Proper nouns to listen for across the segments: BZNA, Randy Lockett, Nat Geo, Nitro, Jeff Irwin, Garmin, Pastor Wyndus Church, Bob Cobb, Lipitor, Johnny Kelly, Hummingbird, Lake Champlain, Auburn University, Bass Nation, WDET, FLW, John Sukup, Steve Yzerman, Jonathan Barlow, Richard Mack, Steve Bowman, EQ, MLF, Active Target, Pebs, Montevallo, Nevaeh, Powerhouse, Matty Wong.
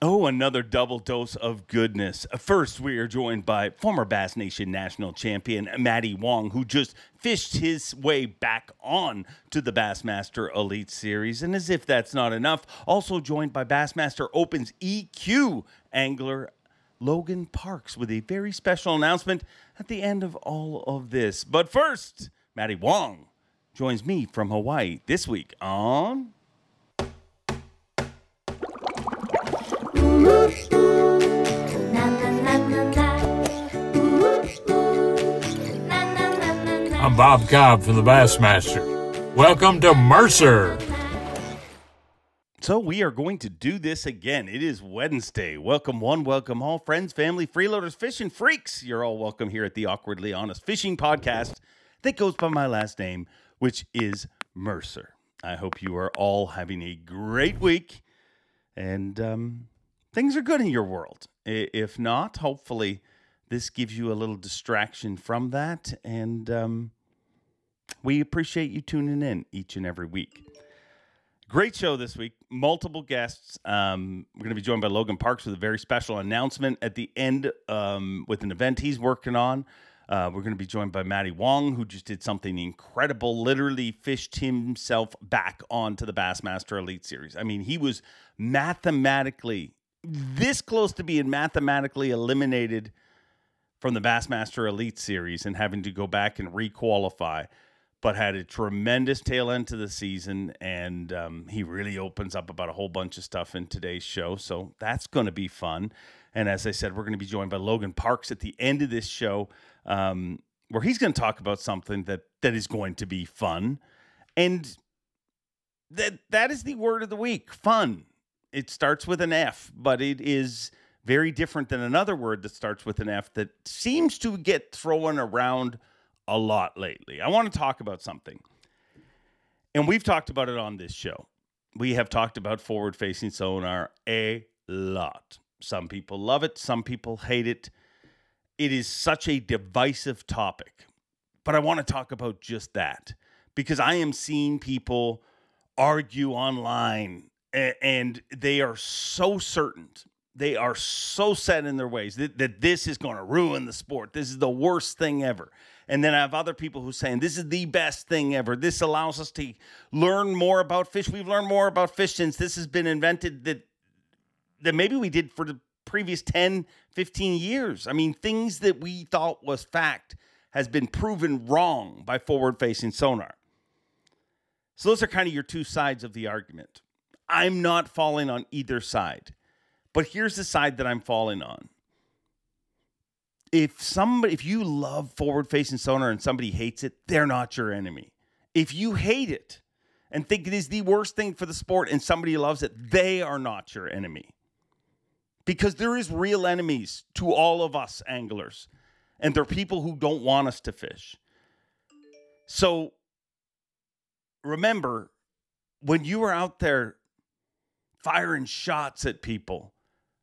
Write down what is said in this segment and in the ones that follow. Oh, another double dose of goodness. First, we are joined by former Bass Nation national champion Matty Wong, who just fished his way back on to the Bassmaster Elite Series. And as if that's not enough, also joined by Bassmaster Opens EQ angler Logan Parks with a very special announcement at the end of all of this. But first, Matty Wong joins me from Hawaii this week on... I'm Bob Cobb for the Bassmaster. Welcome to Mercer. So we are going to do this again. It is Wednesday. Welcome one, welcome all, friends, family, freeloaders, fish, and freaks. You're all welcome here at the Awkwardly Honest Fishing Podcast that goes by my last name, which is Mercer. I hope you are all having a great week, and things are good in your world. If not, hopefully this gives you a little distraction from that. And we appreciate you tuning in each and every week. Great show this week. Multiple guests. We're going to be joined by Logan Parks with a very special announcement at the end with an event he's working on. We're going to be joined by Matty Wong, who just did something incredible, literally fished himself back onto the Bassmaster Elite Series. I mean, he was mathematically this close to being mathematically eliminated from the Bassmaster Elite Series and having to go back and re-qualify, but had a tremendous tail end to the season, and he really opens up about a whole bunch of stuff in today's show, so that's going to be fun. And as I said, we're going to be joined by Logan Parks at the end of this show, where he's going to talk about something that is going to be fun, and that is the word of the week, fun. It starts with an F, but it is very different than another word that starts with an F that seems to get thrown around a lot lately. I want to talk about something, and we've talked about it on this show. We have talked about forward-facing sonar a lot. Some people love it. Some people hate it. It is such a divisive topic, but I want to talk about just that because I am seeing people argue online. And they are so certain, they are so set in their ways that this is going to ruin the sport. This is the worst thing ever. And then I have other people who are saying this is the best thing ever. This allows us to learn more about fish. We've learned more about fish since this has been invented that maybe we did for the previous 10, 15 years. I mean, things that we thought was fact has been proven wrong by forward-facing sonar. So those are kind of your two sides of the argument. I'm not falling on either side, but here's the side that I'm falling on. If you love forward-facing sonar and somebody hates it, they're not your enemy. If you hate it and think it is the worst thing for the sport and somebody loves it, they are not your enemy. Because there is real enemies to all of us anglers, and they're people who don't want us to fish. So remember, when you are out there firing shots at people,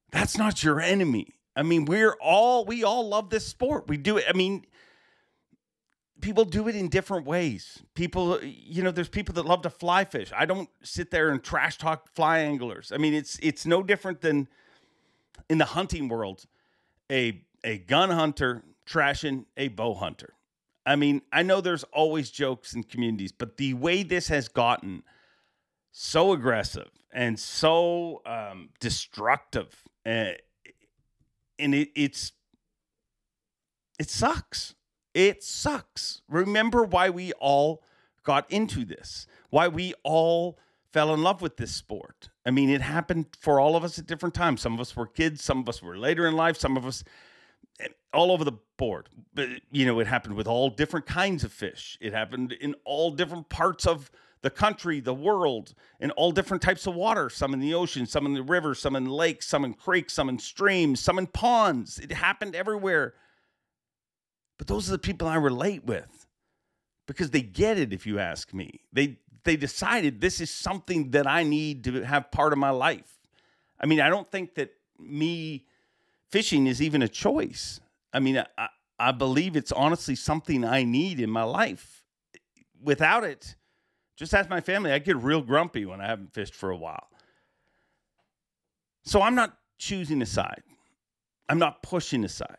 that's not your enemy. I mean, we all love this sport. We do it. I mean, people do it in different ways. People, there's people that love to fly fish. I don't sit there and trash talk fly anglers. I mean, it's no different than in the hunting world, a gun hunter trashing a bow hunter. I mean, I know there's always jokes in communities, but the way this has gotten so aggressive and so destructive, and it sucks. It sucks. Remember why we all got into this, why we all fell in love with this sport. I mean, it happened for all of us at different times. Some of us were kids, some of us were later in life, some of us all over the board. But, it happened with all different kinds of fish. It happened in all different parts of the country, the world, in all different types of water, some in the ocean, some in the river, some in lakes, some in creeks, some in streams, some in ponds. It happened everywhere. But those are the people I relate with because they get it, if you ask me. They decided this is something that I need to have part of my life. I mean, I don't think that me fishing is even a choice. I mean, I believe it's honestly something I need in my life. Without it, just ask my family. I get real grumpy when I haven't fished for a while. So I'm not choosing a side. I'm not pushing a side.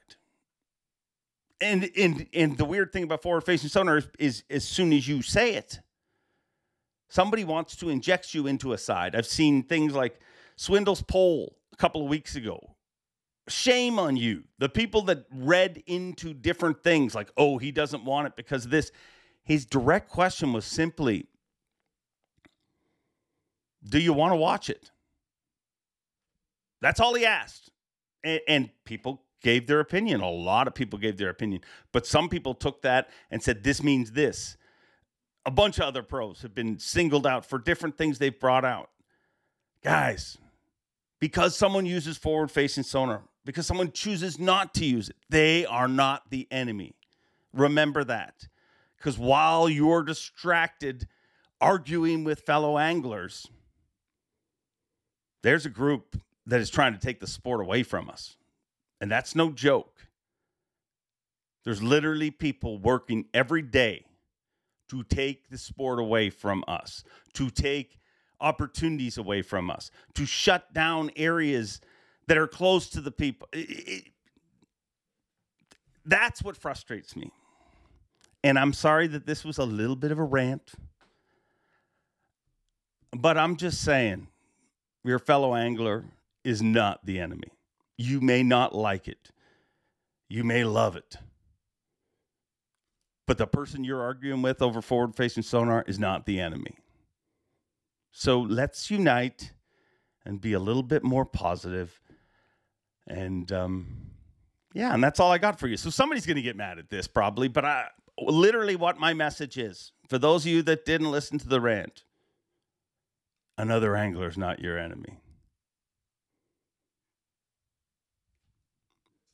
And the weird thing about forward-facing sonar is as soon as you say it, somebody wants to inject you into a side. I've seen things like Swindle's poll a couple of weeks ago. Shame on you. The people that read into different things like, oh, he doesn't want it because of this. His direct question was simply, do you want to watch it? That's all he asked. And people gave their opinion. A lot of people gave their opinion. But some people took that and said, this means this. A bunch of other pros have been singled out for different things they've brought out. Guys, because someone uses forward-facing sonar, because someone chooses not to use it, they are not the enemy. Remember that. Because while you're distracted arguing with fellow anglers, there's a group that is trying to take the sport away from us. And that's no joke. There's literally people working every day to take the sport away from us, to take opportunities away from us, to shut down areas that are close to the people. That's what frustrates me. And I'm sorry that this was a little bit of a rant, but I'm just saying, your fellow angler is not the enemy. You may not like it. You may love it. But the person you're arguing with over forward-facing sonar is not the enemy. So let's unite and be a little bit more positive. And, yeah, and that's all I got for you. So somebody's going to get mad at this probably, but literally what my message is, for those of you that didn't listen to the rant, another angler is not your enemy.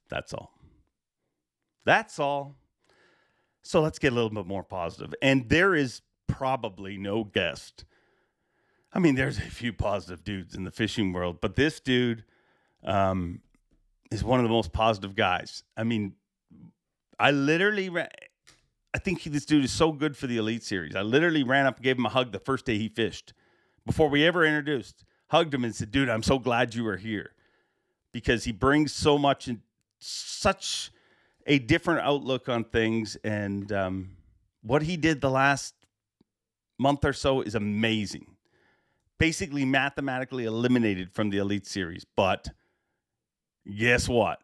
That's all. That's all. So let's get a little bit more positive. And there is probably no guest. I mean, there's a few positive dudes in the fishing world, but this dude is one of the most positive guys. I mean, I think this dude is so good for the Elite Series. I literally ran up and gave him a hug the first day he fished. Before we ever introduced, hugged him and said, dude, I'm so glad you are here. Because he brings so much in such a different outlook on things. And what he did the last month or so is amazing. Basically mathematically eliminated from the Elite Series. But guess what?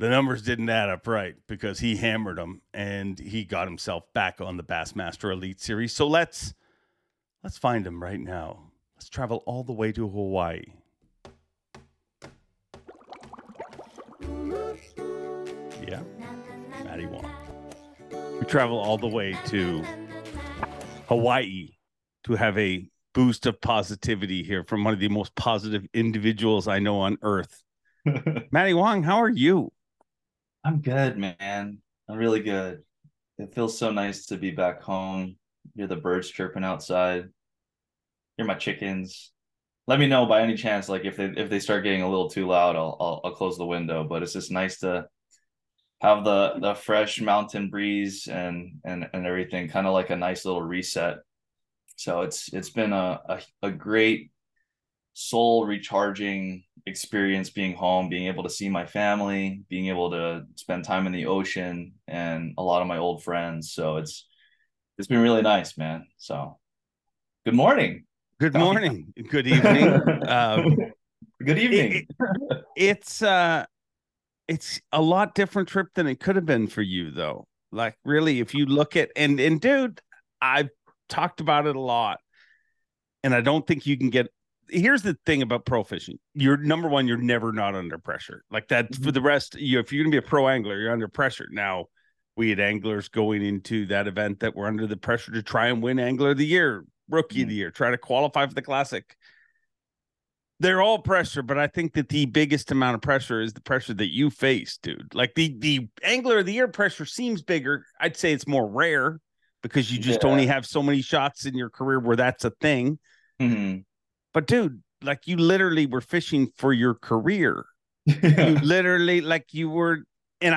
The numbers didn't add up right because he hammered them and he got himself back on the Bassmaster Elite Series. So let's find him right now. Let's travel all the way to Hawaii. Yeah, Matty Wong. We travel all the way to Hawaii to have a boost of positivity here from one of the most positive individuals I know on earth. Matty Wong, how are you? I'm good, man. I'm really good. It feels so nice to be back home. Hear the birds chirping outside. Hear my chickens. Let me know by any chance, like if they start getting a little too loud, I'll close the window. But it's just nice to have the fresh mountain breeze and everything, kind of like a nice little reset. So it's been a great soul recharging experience being home, being able to see my family, being able to spend time in the ocean and a lot of my old friends. So it's been really nice, man. So good morning. Good morning. Good evening. Good evening. It's a lot different trip than it could have been for you, though. Like, really, if you look at and dude, I've talked about it a lot. And I don't think you can get. Here's the thing about pro fishing. You're number one, you're never not under pressure like that. Mm-hmm. For the rest, if you're going to be a pro angler, you're under pressure. Now, we had anglers going into that event that were under the pressure to try and win Angler of the Year, Rookie of the Year, try to qualify for the Classic. They're all pressure, but I think that the biggest amount of pressure is the pressure that you face, dude. Like the Angler of the Year pressure seems bigger. I'd say it's more rare because you just only have so many shots in your career where that's a thing. Mm-hmm. But dude, like you literally were fishing for your career. You literally, like you were, and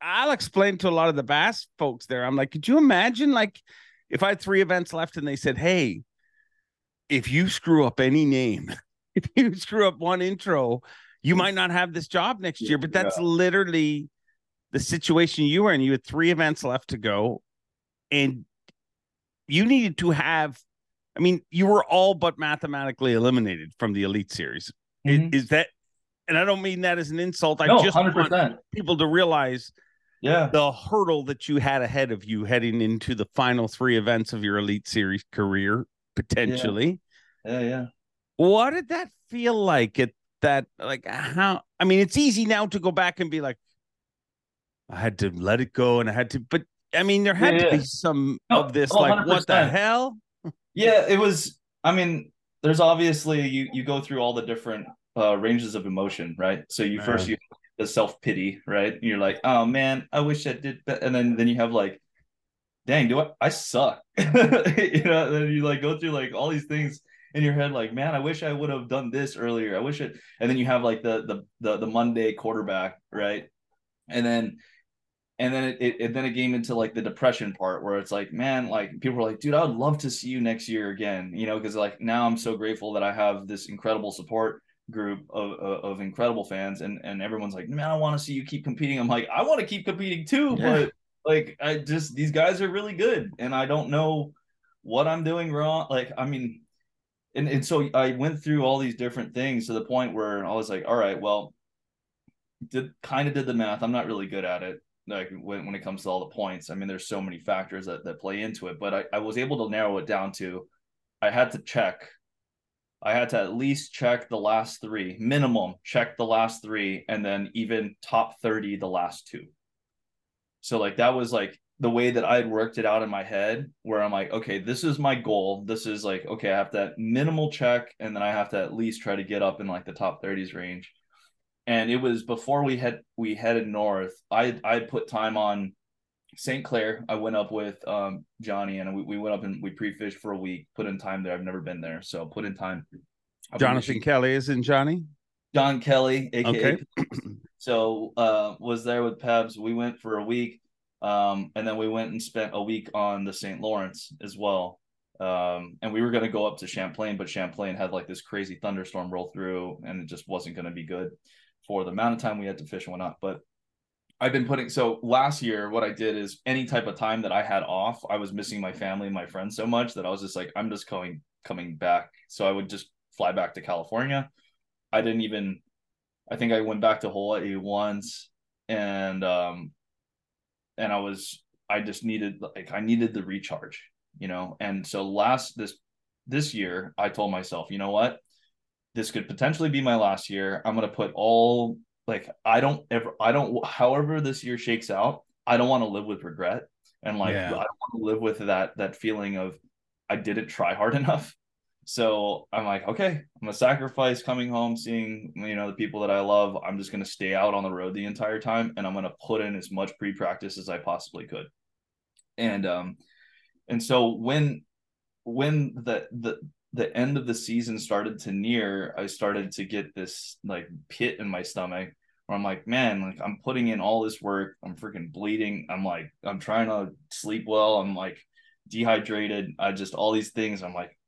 I'll explain to a lot of the bass folks there. I'm like, could you imagine, like, if I had 3 events left and they said, hey, if you screw up any name, if you screw up one intro, you might not have this job next year. But that's literally the situation you were in. You had 3 events left to go, and you needed to have, I mean, you were all but mathematically eliminated from the Elite Series. Mm-hmm. Is that, and I don't mean that as an insult. No, I just 100%. Want people to realize the hurdle that you had ahead of you heading into the final 3 events of your Elite Series career, potentially. Yeah. What did that feel like at that? Like, how, I mean, it's easy now to go back and be like, I had to let it go and I had to, but I mean, there had to be some of this, like, 100%. What the hell? Yeah, it was, I mean, there's obviously, you go through all the different ranges of emotion, right? So you first, you have the self-pity, right? And you're like, oh man, I wish I did. And then you have like, dang, do I suck. You know, and then you like go through like all these things in your head, like, man, I wish I would have done this earlier. I wish it. And then you have like the Monday quarterback, right? And then it came into like the depression part where it's like, man, like people were like, dude, I would love to see you next year again, you know, because like now I'm so grateful that I have this incredible support group of incredible fans, and everyone's like, man, I want to see you keep competing. I'm like, I want to keep competing too, but like I just, these guys are really good, and I don't know what I'm doing wrong. Like, I mean, and so I went through all these different things to the point where I was like, all right, well, did the math. I'm not really good at it. Like when it comes to all the points, I mean, there's so many factors that play into it, but I was able to narrow it down to, I had to at least check the last 3, minimum check the last 3, and then even top 30, the last 2. So like, that was like the way that I had worked it out in my head, where I'm like, okay, this is my goal. This is like, okay, I have that minimal check, and then I have to at least try to get up in like the top 30s range. And it was before we headed north. I put time on St. Clair. I went up with Johnny, and we went up and we pre-fished for a week, put in time there. I've never been there, so put in time. Jonathan Kelly is in Johnny? Don Kelly, a.k.a. So was there with Pebs. We went for a week, and then we went and spent a week on the Saint Lawrence as well. And we were going to go up to Champlain, but Champlain had like this crazy thunderstorm roll through, and it just wasn't going to be good for the amount of time we had to fish and whatnot. But I've been putting, so last year, what I did is any type of time that I had off, I was missing my family and my friends so much that I was just like, I'm just coming back. So I would just fly back to California. I think I went back to Hawaii once, and I needed the recharge, you know? And so this year I told myself, you know what, this could potentially be my last year. I'm going to put all, like, however this year shakes out, I don't want to live with regret. And like, I don't want to live with that feeling of I didn't try hard enough. So I'm like, okay, I'm going to sacrifice coming home, seeing, you know, the people that I love. I'm just going to stay out on the road the entire time, and I'm going to put in as much pre-practice as I possibly could. And so when the end of the season started to near, I started to get this like pit in my stomach where I'm like, man, like I'm putting in all this work. I'm freaking bleeding. I'm like, I'm trying to sleep well. I'm like dehydrated. I just, all these things. I'm like,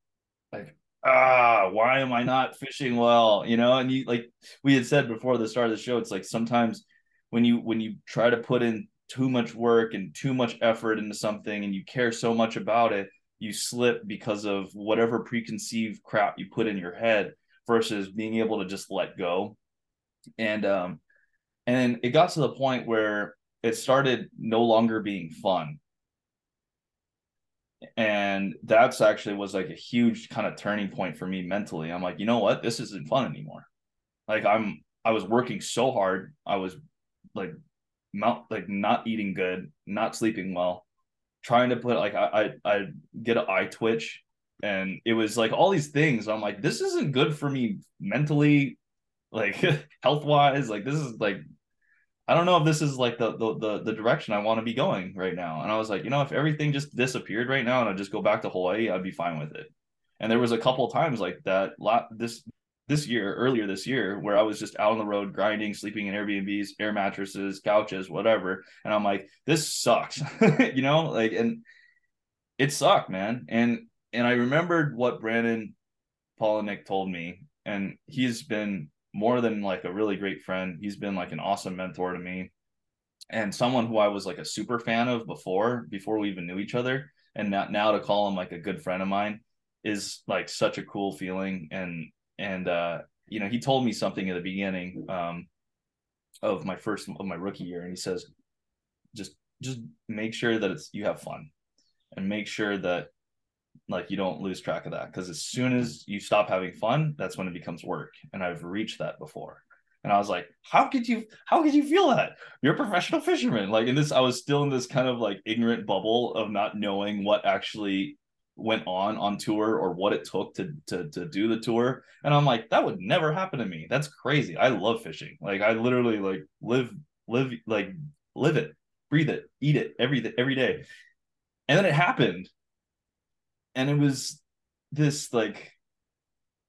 why am I not fishing well? You know? And you, like we had said before the start of the show, it's like, sometimes when you try to put in too much work and too much effort into something, and you care so much about it, you slip because of whatever preconceived crap you put in your head versus being able to just let go. And it got to the point where it started no longer being fun. And that's actually was like a huge kind of turning point for me mentally. I'm like, you know what? This isn't fun anymore. Like I was working so hard. I was like not eating good, not sleeping well, trying to put like I get an eye twitch, and it was like all these things. I'm like, this isn't good for me mentally, like health wise. Like this is like, I don't know if this is like the direction I want to be going right now. And I was like, you know, if everything just disappeared right now and I just go back to Hawaii, I'd be fine with it. And there was a couple of times like that earlier this year, where I was just out on the road grinding, sleeping in Airbnbs, air mattresses, couches, whatever. And I'm like, this sucks, you know, like, and it sucked, man. And I remembered what Brandon Palaniuk told me And he's been more than like a really great friend. He's been like an awesome mentor to me, and someone who I was like a super fan of before we even knew each other. And now to call him like a good friend of mine is like such a cool feeling. And you know, he told me something at the beginning of my rookie year, and he says, just make sure that you have fun, and make sure that like you don't lose track of that, because as soon as you stop having fun, that's when it becomes work. And I've reached that before. And I was like, how could you feel that? You're a professional fisherman. Like I was still in this kind of like ignorant bubble of not knowing what actually went on tour, or what it took to do the tour. And I'm like, that would never happen to me. That's crazy. I love fishing. Like I literally like live it, breathe it, eat it every day. And then it happened. And it was this like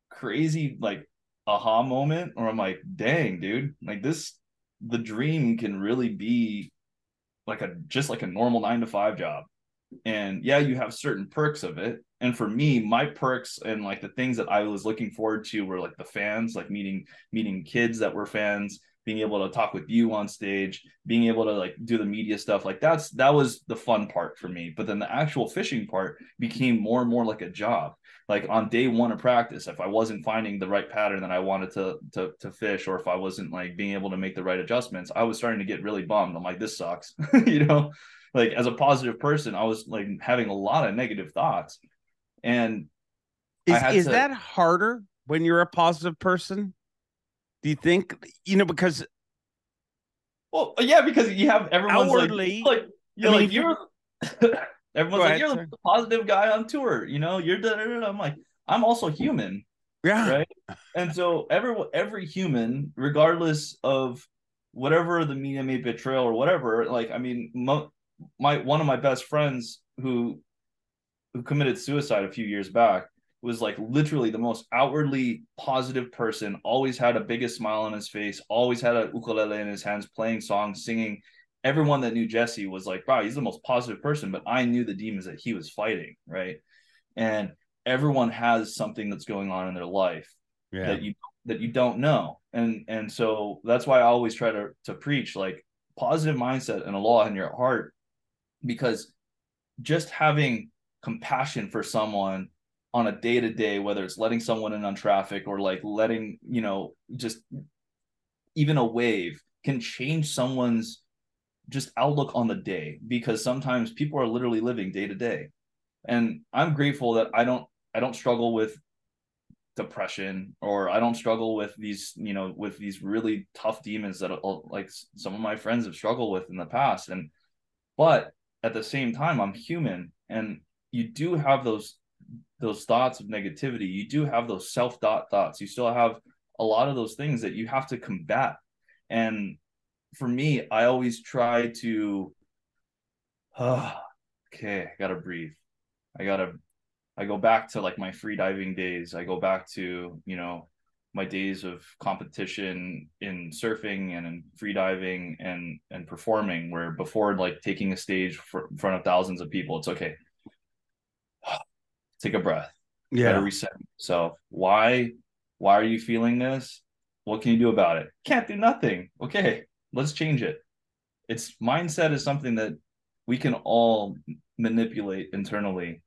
crazy, like, aha moment, or I'm like, dang, dude, like the dream can really be like a normal 9-to-5 job. And yeah, you have certain perks of it. And for me, my perks and like the things that I was looking forward to were like the fans, like meeting kids that were fans, being able to talk with you on stage, being able to like do the media stuff. Like that was the fun part for me. But then the actual fishing part became more and more like a job. Like on day one of practice, if I wasn't finding the right pattern that I wanted to fish, or if I wasn't like being able to make the right adjustments, I was starting to get really bummed. I'm like, this sucks. You know, like as a positive person, I was like having a lot of negative thoughts. And is that harder when you're a positive person? Do you think, you know, because. Well, yeah, because you have everyone's outwardly, you're everyone's like, you're the positive guy on tour, you know, you're I'm like, I'm also human. Yeah. Right. And so every human, regardless of whatever the media may portray or whatever, like, I mean, one of my best friends who committed suicide a few years back was like literally the most outwardly positive person, always had a biggest smile on his face, always had a ukulele in his hands, playing songs, singing. Everyone that knew Jesse was like, wow, he's the most positive person, but I knew the demons that he was fighting, right? And everyone has something that's going on in their life that you don't know. And so that's why I always try to preach like positive mindset and Allah in your heart, because just having compassion for someone on a day-to-day, whether it's letting someone in on traffic or like letting, you know, just even a wave can change someone's just outlook on the day, because sometimes people are literally living day to day. And I'm grateful that I don't struggle with depression, or I don't struggle with these, you know, with these really tough demons that like some of my friends have struggled with in the past. And, but at the same time, I'm human, and you do have those thoughts of negativity. You do have those self-doubt thoughts. You still have a lot of those things that you have to combat. And for me, I always try to, I got to breathe. I go back to like my free diving days. I go back to, you know, my days of competition in surfing and in free diving and performing, where before like taking a stage in front of thousands of people, it's okay. Take a breath. Yeah. Gotta reset yourself. Why are you feeling this? What can you do about it? Can't do nothing. Okay. Let's change it. It's mindset is something that we can all manipulate internally,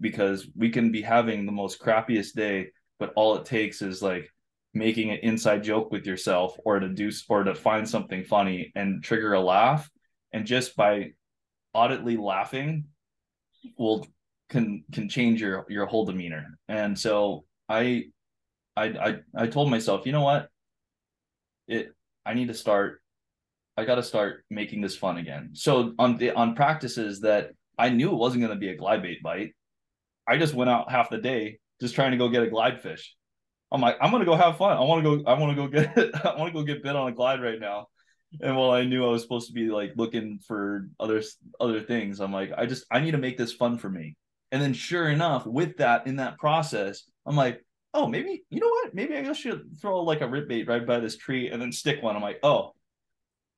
because we can be having the most crappiest day, but all it takes is like making an inside joke with yourself, or to find something funny and trigger a laugh. And just by audibly laughing can change your whole demeanor. And so I told myself, you know what? I got to start making this fun again. So on practices that I knew it wasn't going to be a glide bait bite, I just went out half the day just trying to go get a glide fish. I'm like, I'm going to go have fun. I want to go get bit on a glide right now. And while I knew I was supposed to be like looking for other things, I'm like, I need to make this fun for me. And then sure enough, with that, in that process, I'm like, oh, maybe, you know what? Maybe I should throw like a rip bait right by this tree and then stick one. I'm like, oh,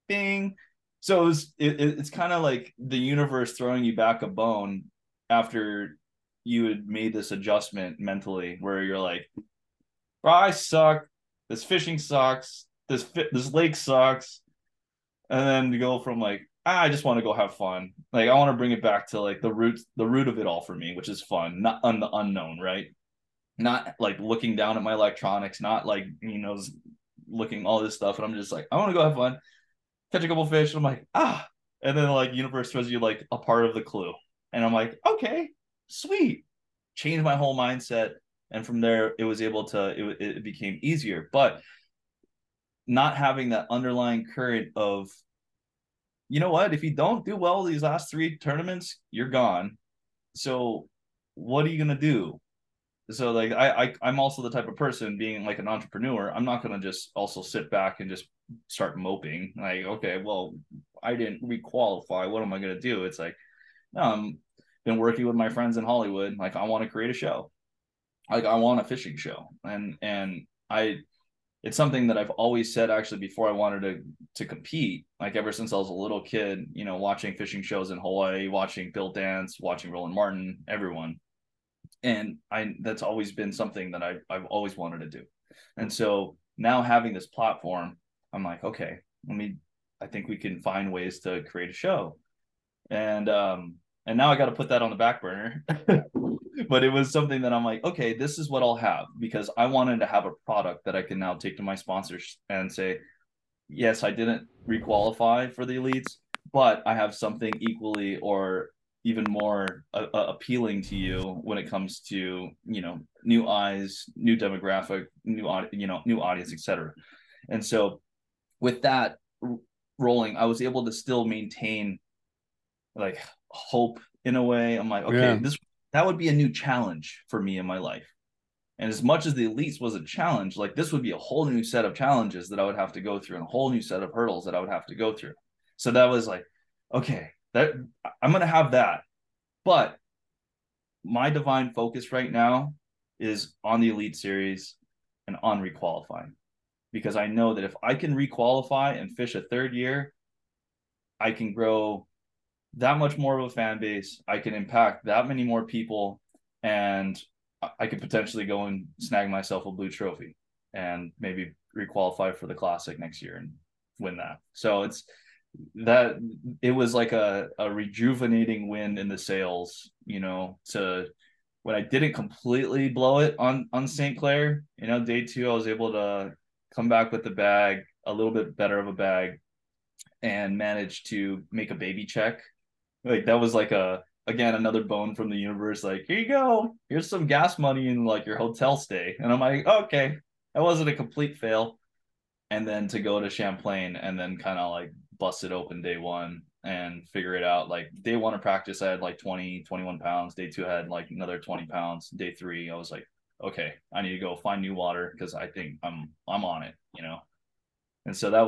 bing. So it's kind of like the universe throwing you back a bone after you had made this adjustment mentally, where you're like, well, I suck. This fishing sucks. This lake sucks. And then to go from like, I just want to go have fun. Like, I want to bring it back to like the root of it all for me, which is fun, not on the unknown, right? Not like looking down at my electronics, not like, you know, looking all this stuff. And I'm just like, I want to go have fun, catch a couple fish. And I'm like, ah, and then like universe throws you like a part of the clue. And I'm like, okay, sweet. Changed my whole mindset. And from there, it was able to, it became easier, but not having that underlying current of, you know what, if you don't do well these last three tournaments, you're gone. So what are you going to do? So like, I'm also the type of person, being like an entrepreneur, I'm not going to just also sit back and just start moping. Like, okay, well, I didn't requalify. What am I going to do? It's like, been working with my friends in Hollywood. Like, I want to create a show. Like, I want a fishing show. And it's something that I've always said, actually, before I wanted to compete, like ever since I was a little kid, you know, watching fishing shows in Hawaii, watching Bill Dance, watching Roland Martin, everyone. And that's always been something that I've always wanted to do. And so now having this platform, I'm like, okay, I think we can find ways to create a show. And now I got to put that on the back burner, but it was something that I'm like, okay, this is what I'll have, because I wanted to have a product that I can now take to my sponsors and say, yes, I didn't requalify for the elites, but I have something equally or even more appealing to you when it comes to, you know, new eyes, new demographic, new audience, et cetera. And so with that rolling, I was able to still maintain like hope in a way. I'm like, okay, yeah, that would be a new challenge for me in my life. And as much as the elites was a challenge, like this would be a whole new set of challenges that I would have to go through and a whole new set of hurdles that I would have to go through. So that was like, okay, that I'm going to have that. But my divine focus right now is on the Elite Series and on requalifying, because I know that if I can requalify and fish a third year, I can grow that much more of a fan base. I can impact that many more people, and I could potentially go and snag myself a blue trophy and maybe requalify for the Classic next year and win that. So it was like a rejuvenating wind in the sails, you know, to when I didn't completely blow it on St. Clair, you know, day two, I was able to come back with the bag, a little bit better of a bag, and managed to make a baby check. Like that was like another bone from the universe. Like, here you go, here's some gas money and like your hotel stay. And I'm like, okay, that wasn't a complete fail. And then to go to Champlain and then kind of like bust it open day one and figure it out. Like day one of practice, I had like 21 pounds. Day two, I had like another 20 pounds. Day three, I was like, okay, I need to go find new water because I think I'm on it, you know? And so that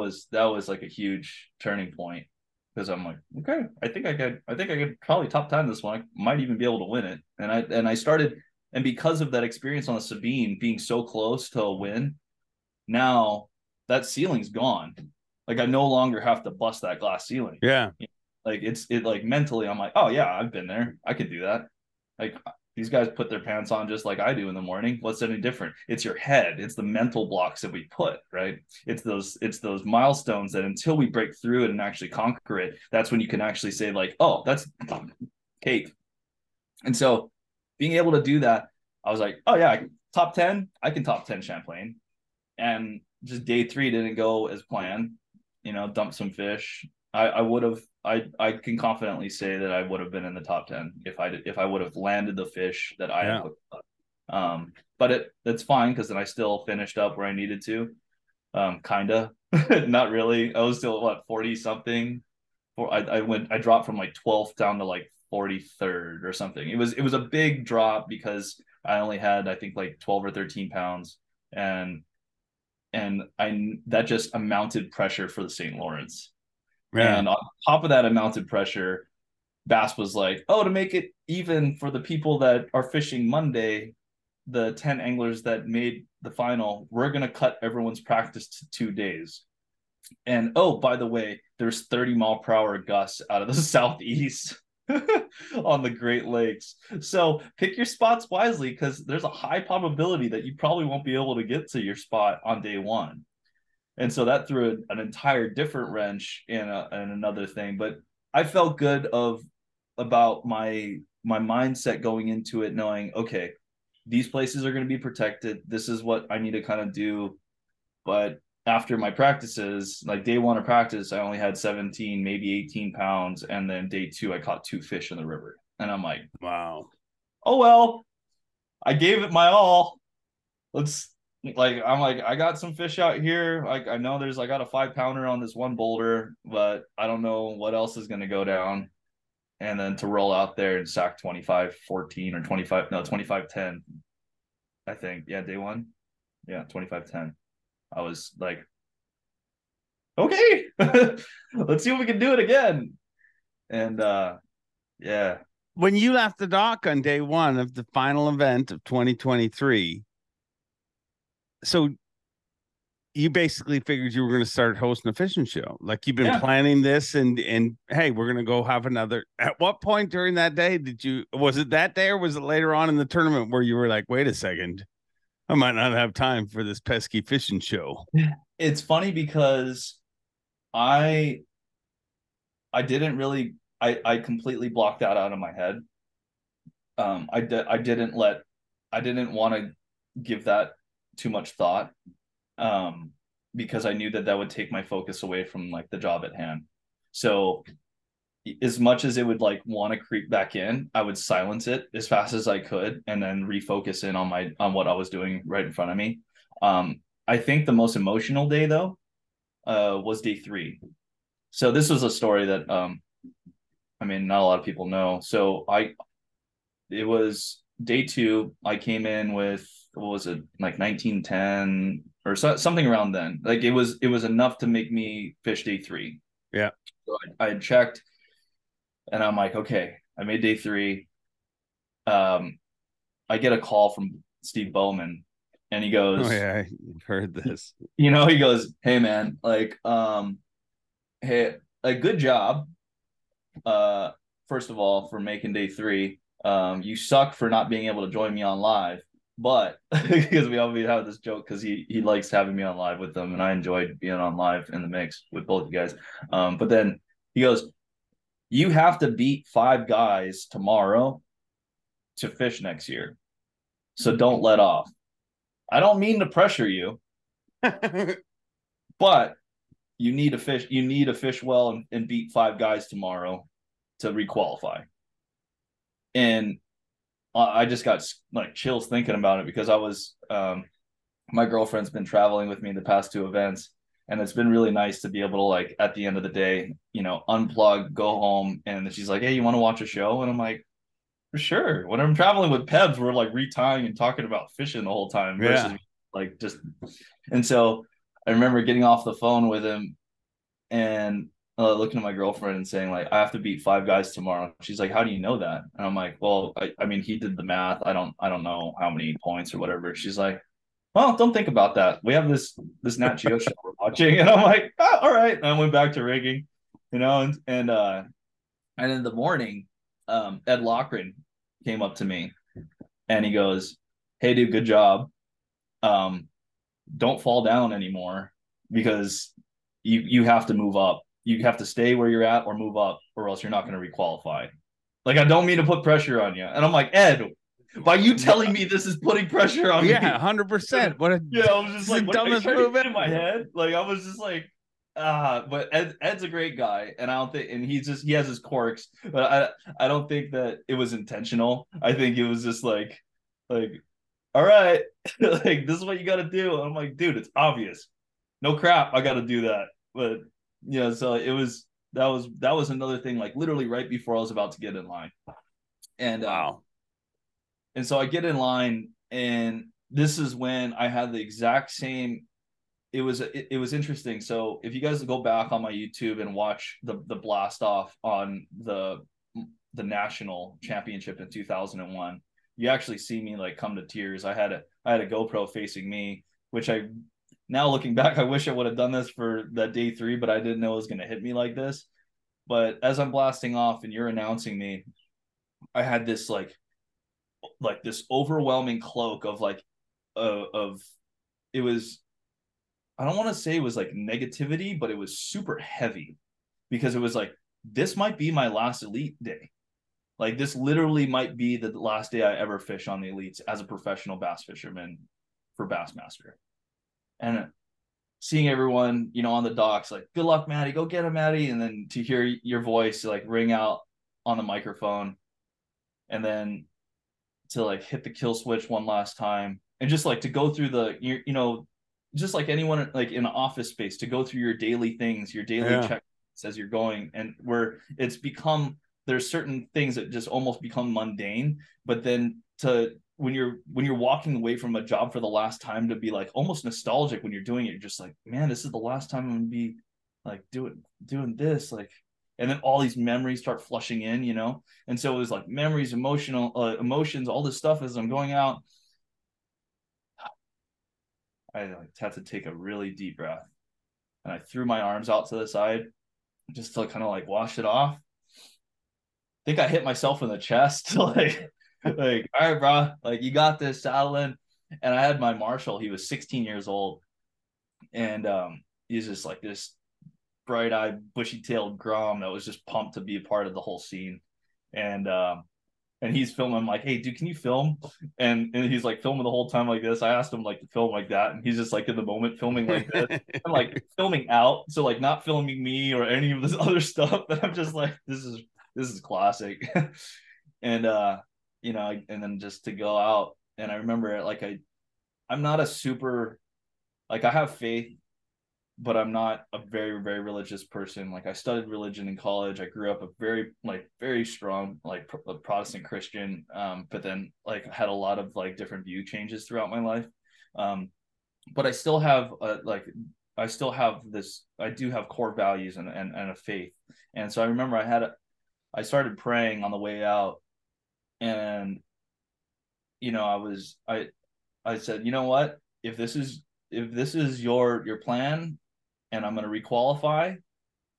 was like a huge turning point, because I'm like, okay, I think I could probably top 10 this one. I might even be able to win it. And I started, and because of that experience on the Sabine being so close to a win, now that ceiling's gone. Like I no longer have to bust that glass ceiling. Yeah. Like it's like mentally, I'm like, oh yeah, I've been there. I could do that. Like these guys put their pants on just like I do in the morning. What's any different? It's your head. It's the mental blocks that we put, right? It's those milestones that until we break through it and actually conquer it, that's when you can actually say like, oh, that's cake. And so being able to do that, I was like, oh yeah, top 10, I can top 10 Champlain. And just day three didn't go as planned, you know, dumped some fish. I can confidently say that I would have been in the top 10 if I would have landed the fish that I had hooked up. But that's fine, because then I still finished up where I needed to. Kinda. Not really. I was still 40 something. I dropped from like 12th down to like 43rd or something. It was a big drop because I only had, I think, like 12 or 13 pounds. And that just amounted pressure for the Saint Lawrence. Yeah. And on top of that amounted pressure, Bass was like, oh, to make it even for the people that are fishing Monday, the 10 anglers that made the final, we're going to cut everyone's practice to 2 days. And oh, by the way, there's 30 mile per hour gusts out of the southeast. on the Great Lakes. So pick your spots wisely, because there's a high probability that you probably won't be able to get to your spot on day one. And so that threw an entire different wrench in another thing. But I felt good about my mindset going into it, knowing, okay, these places are going to be protected. This is what I need to kind of do. But after my practices, like day one of practice, I only had 17, maybe 18 pounds. And then day two, I caught 2 fish in the river. And I'm like, wow. Oh, well, I gave it my all. I got some fish out here. Like, I know I got a 5-pounder on this one boulder, but I don't know what else is going to go down. And then to roll out there and sack 25-14 or 25-10, I think. Yeah, day one. Yeah, 25-10. I was like, okay, let's see if we can do it again. And yeah. When you left the dock on day one of the final event of 2023, so you basically figured you were going to start hosting a fishing show. Like, you've been planning this and hey, we're going to go have another. At what point during that day was it that day or was it later on in the tournament where you were like, wait a second, I might not have time for this pesky fishing show? It's funny because I completely blocked that out of my head. I didn't want to give that too much thought, because I knew that would take my focus away from like the job at hand. So as much as it would like want to creep back in, I would silence it as fast as I could and then refocus in on what I was doing right in front of me. I think the most emotional day though, was day three. So this was a story that, I mean, not a lot of people know. So it was day two. I came in with, what was it, like 1910 or something around then. Like it was enough to make me fish day three. Yeah. So I had checked and I'm like, okay, I made day three. I get a call from Steve Bowman and he goes, oh yeah, I've heard this. You know, he goes, hey man, like, hey, like, good job. First of all, for making day three, you suck for not being able to join me on live. But because we always have this joke, because he likes having me on live with them, and I enjoyed being on live in the mix with both you guys. But then he goes, you have to beat 5 guys tomorrow to fish next year, so don't let off. I don't mean to pressure you, but you need to fish. You need to fish well and beat 5 guys tomorrow to requalify. And I just got like chills thinking about it, because I was, my girlfriend's been traveling with me the past 2 events, and it's been really nice to be able to, like, at the end of the day, you know, unplug, go home. And she's like, hey, you want to watch a show? And I'm like, for sure. When I'm traveling with Pebs, we're like retying and talking about fishing the whole time. Versus like just, and so I remember getting off the phone with him and looking at my girlfriend and saying, like, I have to beat 5 guys tomorrow. She's like, how do you know that? And I'm like, well, I mean, he did the math. I don't know how many points or whatever. She's like, well, don't think about that. We have this Nat Geo show we're watching. And I'm like, oh, all right. And I went back to rigging, you know, and in the morning, Ed Loughran came up to me and he goes, hey dude, good job. Don't fall down anymore, because you have to move up. You have to stay where you're at or move up, or else you're not going to requalify. Like, I don't mean to put pressure on you. And I'm like, Ed, by you telling me this is putting pressure on me. Yeah, 100%. What a, yeah, I was just like, dumbest move in my head. Like, I was just like, but Ed's a great guy. And I don't think, and he has his quirks, but I don't think that it was intentional. I think it was just like, all right, like, this is what you got to do. And I'm like, dude, it's obvious. No crap. I got to do that. But you know, so it was, that was another thing, like literally right before I was about to get in line. And, wow. And so I get in line, and this is when I had the exact same, it was interesting. So if you guys go back on my YouTube and watch the blast off on the national championship in 2001, you actually see me like come to tears. I had a GoPro facing me, which now looking back, I wish I would have done this for that day three, but I didn't know it was going to hit me like this. But as I'm blasting off and you're announcing me, I had this like this overwhelming cloak of it was, I don't want to say it was like negativity, but it was super heavy, because it was like, this might be my last elite day. Like, this literally might be the last day I ever fish on the elites as a professional bass fisherman for Bassmaster. And seeing everyone, you know, on the docks, like, good luck, Matty, go get him, Matty. And then to hear your voice, like, ring out on the microphone, and then to like hit the kill switch one last time, and just like to go through the, you know, just like anyone like in an office space, to go through your daily things, your daily checklists as you're going, and where it's become, there's certain things that just almost become mundane, but then to, when you're walking away from a job for the last time, to be like almost nostalgic when you're doing it, you're just like, man, this is the last time I'm gonna be like doing this, like, and then all these memories start flushing in, you know. And so it was like memories, emotions, all this stuff as I'm going out. I like had to take a really deep breath, and I threw my arms out to the side just to kind of like wash it off. I think I hit myself in the chest, like, all right, bro, like, you got this, saddle in. And I had my marshal, he was 16 years old, and he's just like this bright-eyed, bushy-tailed grom that was just pumped to be a part of the whole scene. And and he's filming. I'm like, hey, dude, can you film? And he's like filming the whole time like this. I asked him like to film like that, and he's just like in the moment filming like this. I'm like filming out, so like not filming me or any of this other stuff. But I'm just like, this is classic. And you know, and then just to go out, and I remember like I'm not a super, like, I have faith, but I'm not a very, very religious person. Like, I studied religion in college. I grew up a very strong, like, Protestant Christian. But then like had a lot of like different view changes throughout my life. But I still have I do have core values and a faith. And so I remember I started praying on the way out, and, you know, I said, you know what, if this is your plan, and I'm going to requalify,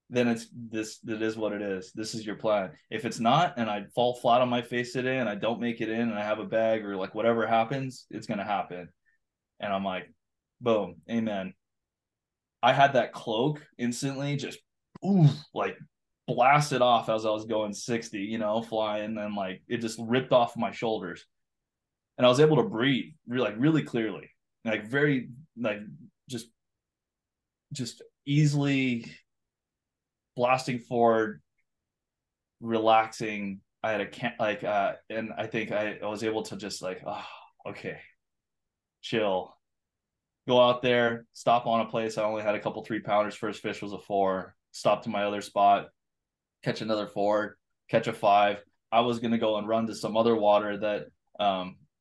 then that is what it is. This is your plan. If it's not, and I fall flat on my face today and I don't make it in and I have a bag or like whatever happens, it's going to happen. And I'm like, boom, amen. I had that cloak instantly just like blasted off as I was going 60, you know, flying, and like it just ripped off my shoulders. And I was able to breathe like really clearly, like very, like just easily blasting forward, relaxing. I had and I think I was able to just like, oh, okay, chill, go out there, stop on a place. I only had a couple 3-pounders. First fish was a 4, stop to my other spot, catch another 4, catch a 5. I was going to go and run to some other water that,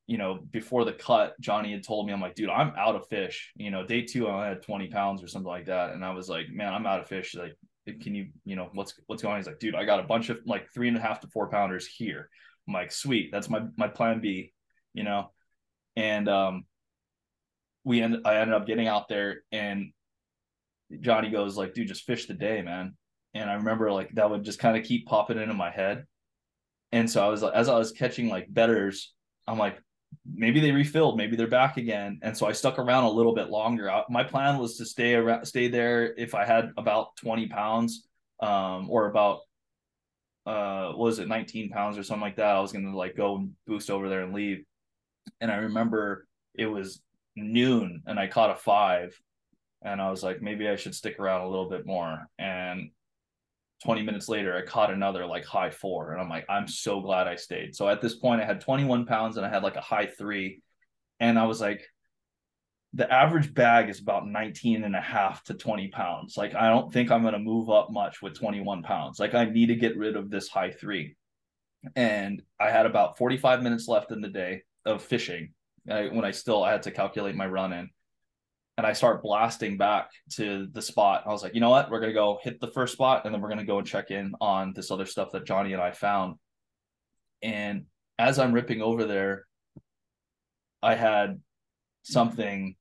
you know, before the cut, Johnny had told me, I'm like, dude, I'm out of fish. You know, day 2, I only had 20 pounds or something like that. And I was like, man, I'm out of fish. Like, can you, you know, what's going on? He's like, dude, I got a bunch of like 3.5 to 4-pounders here. I'm like, sweet. That's my plan B, you know? And, I ended up getting out there, and Johnny goes like, dude, just fish the day, man. And I remember like that would just kind of keep popping into my head. And so I was like, as I was catching like betters, I'm like, maybe they refilled, maybe they're back again. And so I stuck around a little bit longer. My plan was to stay there. If I had about 20 pounds, or about, what was it, 19 pounds or something like that, I was going to like go and boost over there and leave. And I remember it was noon, and I caught a 5, and I was like, maybe I should stick around a little bit more. And 20 minutes later, I caught another like high 4, and I'm like, I'm so glad I stayed. So at this point I had 21 pounds and I had like a high 3, and I was like, the average bag is about 19.5 to 20 pounds. Like, I don't think I'm going to move up much with 21 pounds. Like, I need to get rid of this high 3. And I had about 45 minutes left in the day of fishing. I had to calculate my run in. And I start blasting back to the spot. I was like, you know what? We're going to go hit the first spot, and then we're going to go and check in on this other stuff that Johnny and I found. And as I'm ripping over there, I had something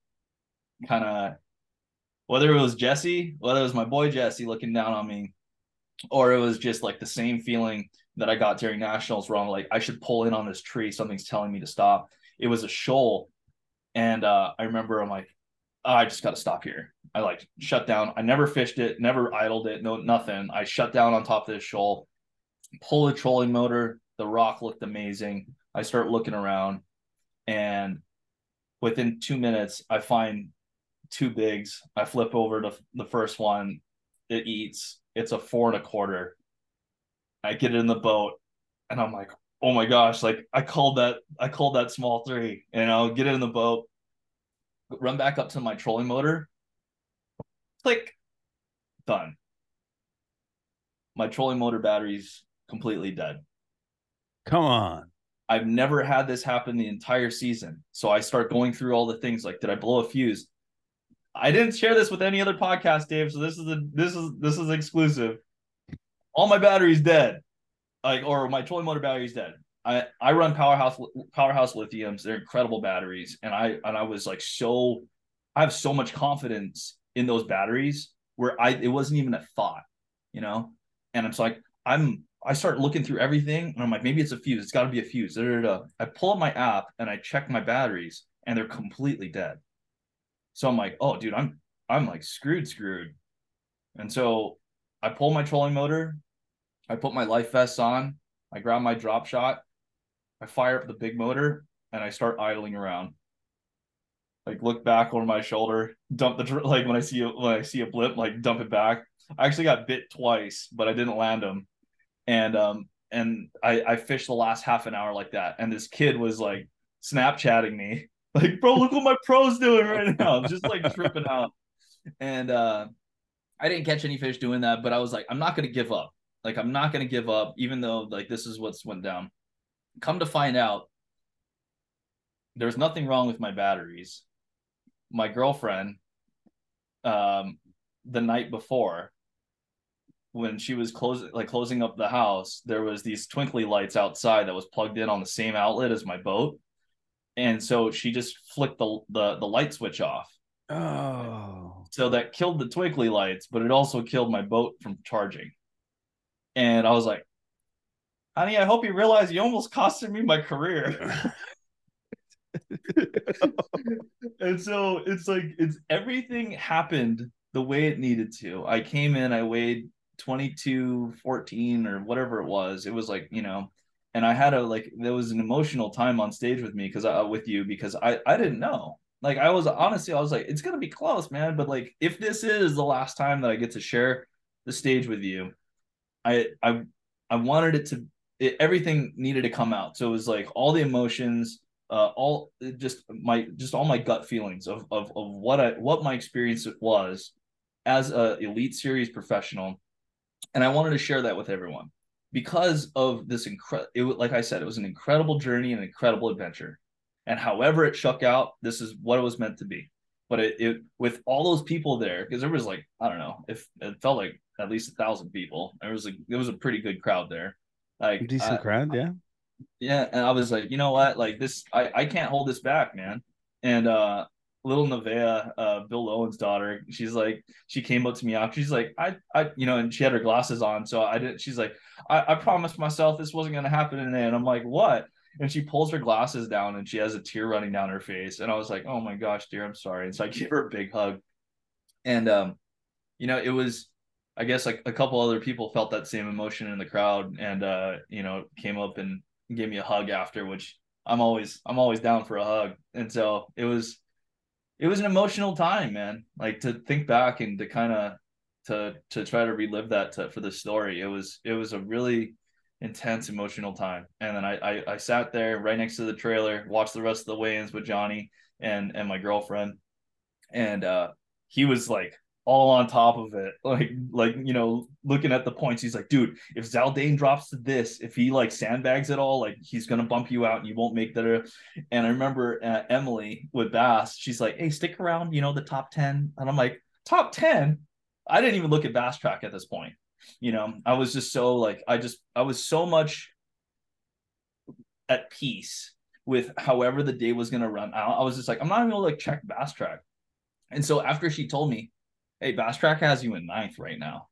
kind of, whether it was Jesse, whether it was my boy Jesse looking down on me, or it was just like the same feeling that I got during nationals where I'm like, I should pull in on this tree. Something's telling me to stop. It was a shoal. And I remember I'm like, oh, I just got to stop here. I like shut down. I never fished it, never idled it. No, nothing. I shut down on top of this shoal, pull the trolling motor. The rock looked amazing. I start looking around, and within 2 minutes, I find two bigs. I flip over to the first one. It eats. It's a 4 1/4. I get it in the boat, and I'm like, oh my gosh, like I called that small three, and I'll get it in the boat, run back up to my trolling motor, click, done. My trolling motor battery's completely dead. Come on. I've never had this happen the entire season. So I start going through all the things like, did I blow a fuse? I didn't share this with any other podcast, Dave. So this is exclusive. All my batteries dead. Or my trolling motor battery's dead. I run powerhouse lithiums. They're incredible batteries. And I was like, I have so much confidence in those batteries where it wasn't even a thought, you know? And it's like, I start looking through everything, and I'm like, maybe it's a fuse. It's got to be a fuse. I pull up my app and I check my batteries, and they're completely dead. So I'm like, oh, dude, I'm like screwed. And so I pull my trolling motor. I put my life vests on. I grab my drop shot. I fire up the big motor, and I start idling around. Like, look back over my shoulder, dump the when I see a blip, like dump it back. I actually got bit twice, but I didn't land them. And I fished the last half an hour like that. And this kid was like Snapchatting me, like, bro, look what my pro's doing right now. Just like tripping out. And I didn't catch any fish doing that, but I was like, I'm not going to give up. Like, I'm not going to give up, even though like this is what's went down. Come to find out, there's nothing wrong with my batteries. My girlfriend, the night before, when she was closing up the house, there was these twinkly lights outside that was plugged in on the same outlet as my boat. And so she just flicked the light switch off. Oh. So that killed the twinkly lights, but it also killed my boat from charging. And I was like, honey, I hope you realize you almost costed me my career. And so it's everything happened the way it needed to. I came in, I weighed 22.14 or whatever it was. It was like, you know, and I had there was an emotional time on stage with me because I didn't know. Like, I was like, it's going to be close, man. But like, if this is the last time that I get to share the stage with you, I wanted everything needed to come out. So it was like all the emotions, all my gut feelings of what my experience was as a Elite Series professional. And I wanted to share that with everyone because of this like I said, it was an incredible journey and an incredible adventure. And however it shook out, this is what it was meant to be. But it with all those people there, because there was like, I don't know, if it felt like at least 1,000 people. It was a pretty good crowd there. Like a decent crowd, yeah. Yeah. And I was like, you know what? Like this, I can't hold this back, man. And little Nevaeh, Bill Owen's daughter, she came up to me after. She's like, I, you know, and she had her glasses on. So I didn't, she's like, I promised myself this wasn't going to happen today. And I'm like, what? And she pulls her glasses down and she has a tear running down her face. And I was like, oh my gosh, dear, I'm sorry. And so I gave her a big hug. And, you know, it was, I guess like a couple other people felt that same emotion in the crowd and, you know, came up and gave me a hug after, which I'm always down for a hug. And so it was an emotional time, man. Like, to think back and to kind of to try to relive that for the story. It was a really intense, emotional time. And then I sat there right next to the trailer, watched the rest of the weigh-ins with Johnny and my girlfriend. And he was like all on top of it, like you know, looking at the points. He's like, dude, if Zaldane drops to this, if he like sandbags at all, like he's gonna bump you out and you won't make that. And I remember Emily with Bass, she's like, hey, stick around, you know, the top 10. And I'm like, top 10? I didn't even look at Bass Track at this point, you know. I was just so like, I was so much at peace with however the day was gonna run out. I was just like, I'm not even gonna like check Bass Track. And so after she told me, hey, Bass Track has you in 9th right now,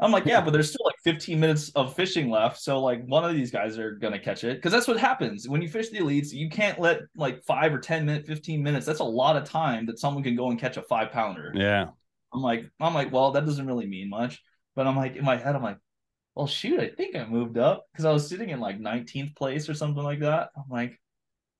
I'm like, yeah, but there's still like 15 minutes of fishing left. So like one of these guys are going to catch it. Cause that's what happens when you fish the elites. You can't let like 5 or 10 minutes, 15 minutes. That's a lot of time that someone can go and catch a 5-pounder. Yeah. I'm like, well, that doesn't really mean much, but I'm like, in my head, I'm like, well, shoot, I think I moved up. Cause I was sitting in like 19th place or something like that. I'm like,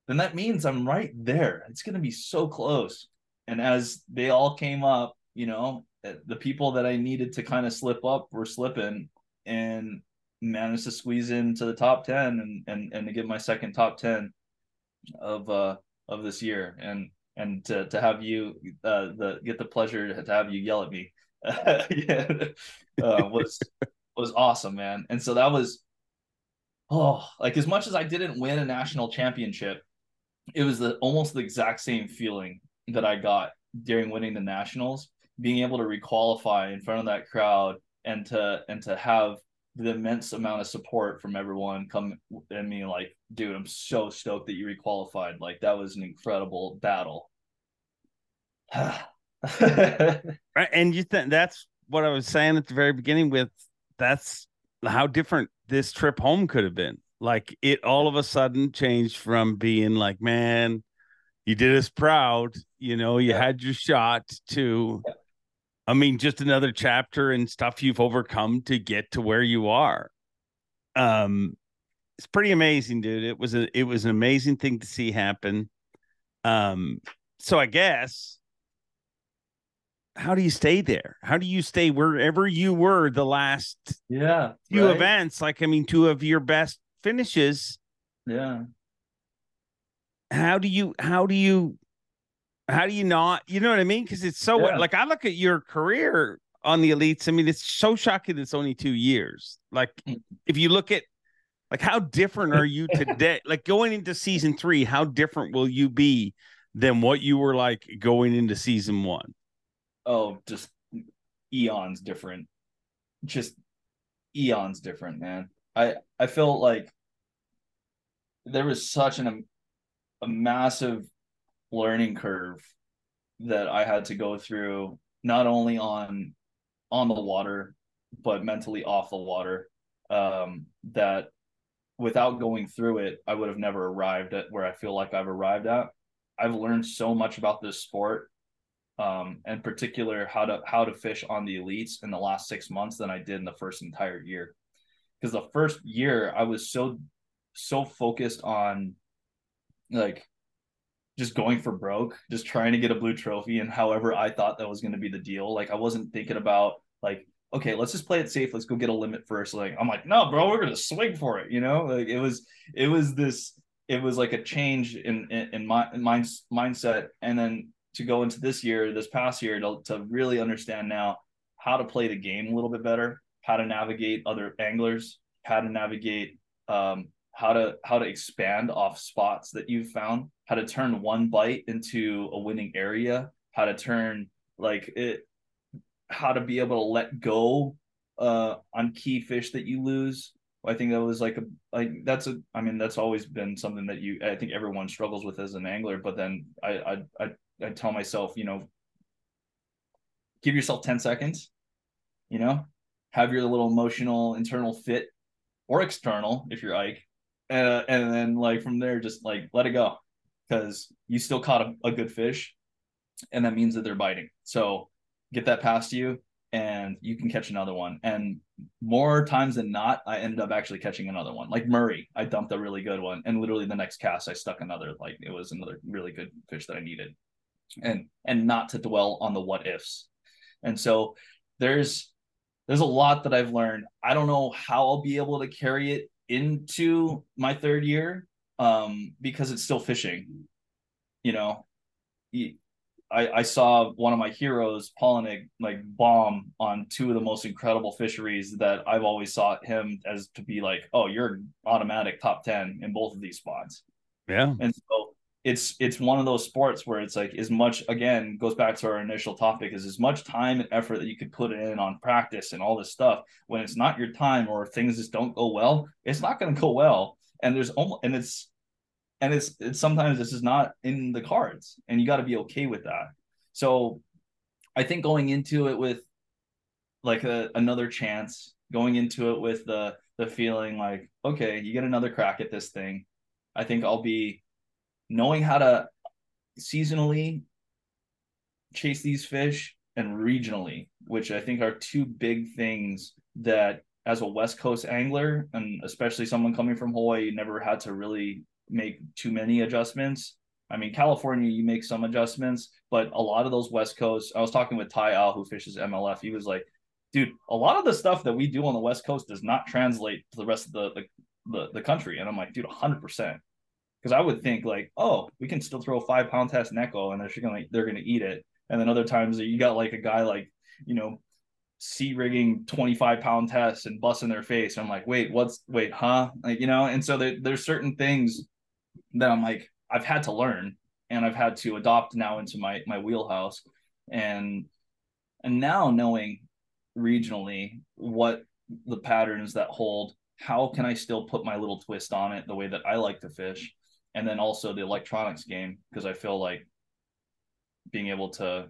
then that means I'm right there. It's going to be so close. And as they all came up, you know, the people that I needed to kind of slip up were slipping, and managed to squeeze into the top 10 and to get my second top 10 of this year. And to have you, get the pleasure to have you yell at me was awesome, man. And so that was, as much as I didn't win a national championship, it was almost the exact same feeling that I got during winning the nationals. Being able to requalify in front of that crowd and to have the immense amount of support from everyone come at me like, dude, I'm so stoked that you requalified. Like, that was an incredible battle. And you think that's what I was saying at the very beginning with, that's how different this trip home could have been. Like, it all of a sudden changed from being like, man, you did us proud, you know, you had your shot to, I mean, just another chapter and stuff you've overcome to get to where you are. It's pretty amazing, dude. It was an amazing thing to see happen. So I guess, how do you stay there? How do you stay wherever you were the last few events? Like, I mean, two of your best finishes. Yeah. How do you not, you know what I mean? Cause it's so, like, I look at your career on the elites. I mean, it's so shocking. It's only 2 years. Like, if you look at like, how different are you today? Like, going into season 3, how different will you be than what you were like going into season 1? Oh, just eons different, man. I felt like there was such a massive learning curve that I had to go through, not only on the water, but mentally off the water, that without going through it, I would have never arrived at where I feel like I've arrived at. I've learned so much about this sport, in particular, how to fish on the elites in the last 6 months than I did in the first entire year. Because the first year I was so focused on like just going for broke, just trying to get a blue trophy, and however I thought that was going to be the deal. Like, I wasn't thinking about like, okay, let's just play it safe. Let's go get a limit first. Like, I'm like, no, bro, we're going to swing for it. You know, like it was like a change in my mindset. And then to go into this past year, to really understand now how to play the game a little bit better, how to navigate other anglers, how to navigate, how to expand off spots that you've found, how to turn one bite into a winning area, how to turn like it, how to be able to let go on key fish that you lose. I think that was that's always been something that I think everyone struggles with as an angler. But then I tell myself, you know, give yourself 10 seconds, you know, have your little emotional internal fit, or external if you're Ike. And then like from there, just like let it go, because you still caught a good fish, and that means that they're biting. So get that past you and you can catch another one. And more times than not, I ended up actually catching another one. Like Murray, I dumped a really good one, and literally the next cast I stuck another, like it was another really good fish that I needed. And not to dwell on the what ifs. And so there's a lot that I've learned. I don't know how I'll be able to carry it into my third year, because it's still fishing. You know, I saw one of my heroes, Palaniuk, like bomb on two of the most incredible fisheries that I've always sought him as to be like, oh, you're automatic top 10 in both of these spots. Yeah. And so it's one of those sports where it's like, as much, again, goes back to our initial topic, is as much time and effort that you could put in on practice and all this stuff, when it's not your time or things just don't go well, it's not going to go well. And there's almost, and it's sometimes this is not in the cards, and you got to be okay with that. So I think going into it with like another chance, going into it with the feeling like, okay, you get another crack at this thing. I think I'll be knowing how to seasonally chase these fish and regionally, which I think are two big things that as a West Coast angler, and especially someone coming from Hawaii, never had to really make too many adjustments. I mean, California, you make some adjustments, but a lot of those West Coast, I was talking with Ty Al, who fishes MLF. He was like, dude, a lot of the stuff that we do on the West Coast does not translate to the rest of the country. And I'm like, dude, 100%. Because I would think like, oh, we can still throw a 5-pound test Neko and they're gonna eat it. And then other times you got like a guy like, you know, sea rigging 25-pound tests and busting their face. And I'm like, wait, huh? Like, you know, and so there's certain things that I'm like, I've had to learn and I've had to adopt now into my wheelhouse. And now knowing regionally what the patterns that hold, how can I still put my little twist on it the way that I like to fish? And then also the electronics game, because I feel like being able to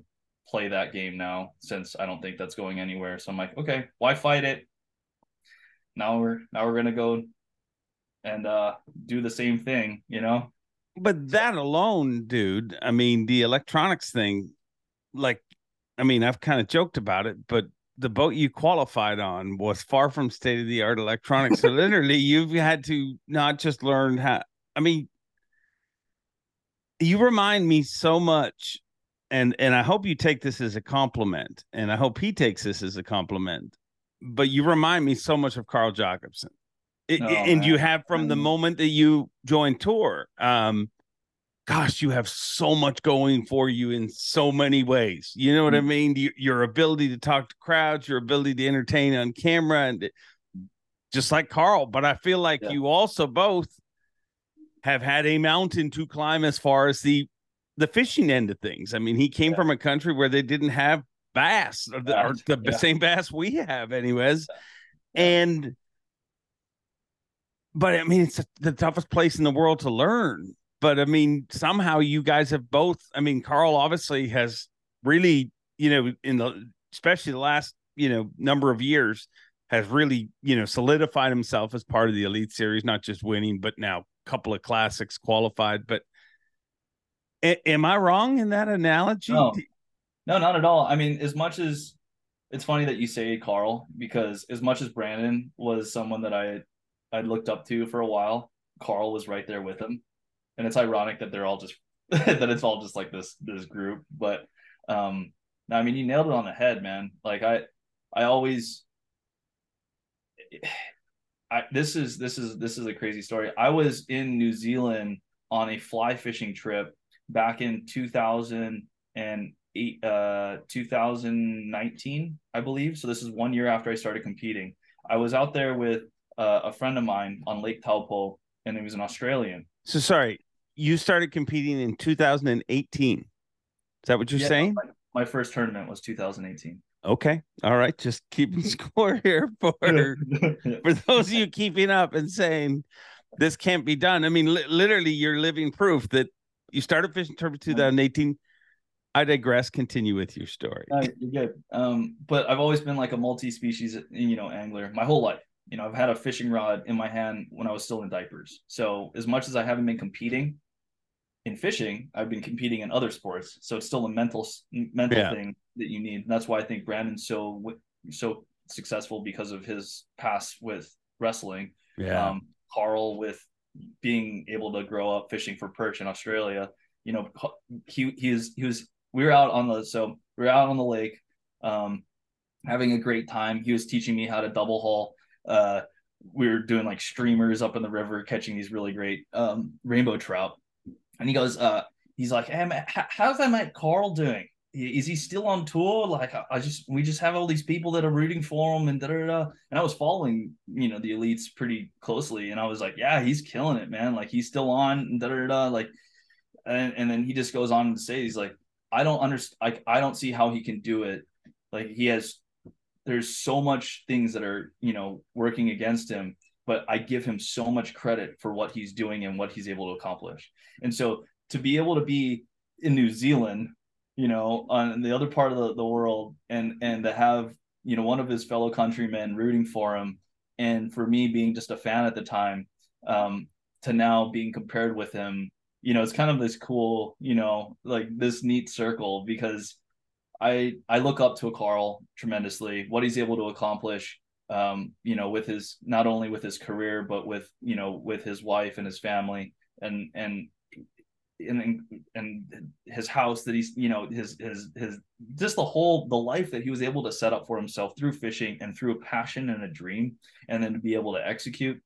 play that game now, since I don't think that's going anywhere. So I'm like, okay, why fight it? Now we're going to go and do the same thing, you know? But that alone, dude, I mean, the electronics thing, like, I mean, I've kind of joked about it, but the boat you qualified on was far from state-of-the-art electronics. So literally you've had to not just learn how, I mean, you remind me so much, and I hope you take this as a compliment, and I hope he takes this as a compliment, but you remind me so much of Carl Jacobson. And you have from the moment that you joined tour, gosh, you have so much going for you in so many ways. You know what I mean? Your ability to talk to crowds, your ability to entertain on camera, and just like Carl. But I feel like you also both have had a mountain to climb as far as the fishing end of things. I mean, he came from a country where they didn't have bass, or the same bass we have anyways. And... but I mean, it's the toughest place in the world to learn. But I mean, somehow you guys have both. I mean, Carl obviously has really, you know, especially the last, you know, number of years, has really, you know, solidified himself as part of the Elite Series, not just winning, but now a couple of classics qualified. But am I wrong in that analogy? No, not at all. I mean, as much as it's funny that you say Carl, because as much as Brandon was someone that I looked up to for a while, Carl was right there with him. And it's ironic that they're all just, that it's all just like this group. But I mean, you nailed it on the head, man. Like this is a crazy story. I was in New Zealand on a fly fishing trip back in 2019, I believe. So this is 1 year after I started competing. I was out there with a friend of mine on Lake Taupo, and he was an Australian. So sorry, you started competing in 2018. Is that what you're saying? My first tournament was 2018. Okay. All right. Just keeping score here for those of you keeping up and saying this can't be done. I mean, literally you're living proof that you started fishing tournament 2018. I digress. Continue with your story. You're good. But I've always been like a multi-species, you know, angler my whole life. You know, I've had a fishing rod in my hand when I was still in diapers. So as much as I haven't been competing in fishing, I've been competing in other sports. So it's still a mental thing that you need. And that's why I think Brandon's so successful because of his past with wrestling. Yeah. Carl with being able to grow up fishing for perch in Australia. You know, we were out on the lake, having a great time. He was teaching me how to double haul. We were doing like streamers up in the river, catching these really great rainbow trout. And he goes, he's like, hey, man, how's that mate Carl doing? Is he still on tour? Like, we just have all these people that are rooting for him and da da da. And I was following, you know, the elites pretty closely, and I was like, yeah, he's killing it, man. Like, he's still on and da da da. Like, and then he just goes on to say, he's like, I don't understand. Like, I don't see how he can do it. Like, there's so much things that are, you know, working against him, but I give him so much credit for what he's doing and what he's able to accomplish. And so to be able to be in New Zealand, you know, on the other part of the world and to have you know, one of his fellow countrymen rooting for him. And for me being just a fan at the time, to now being compared with him, you know, it's kind of this cool, you know, like this neat circle, because I look up to Carl tremendously, what he's able to accomplish, you know, with his, not only with his career, but with, you know, with his wife and his family and his house that he's, you know, his just the life that he was able to set up for himself through fishing and through a passion and a dream, and then to be able to execute.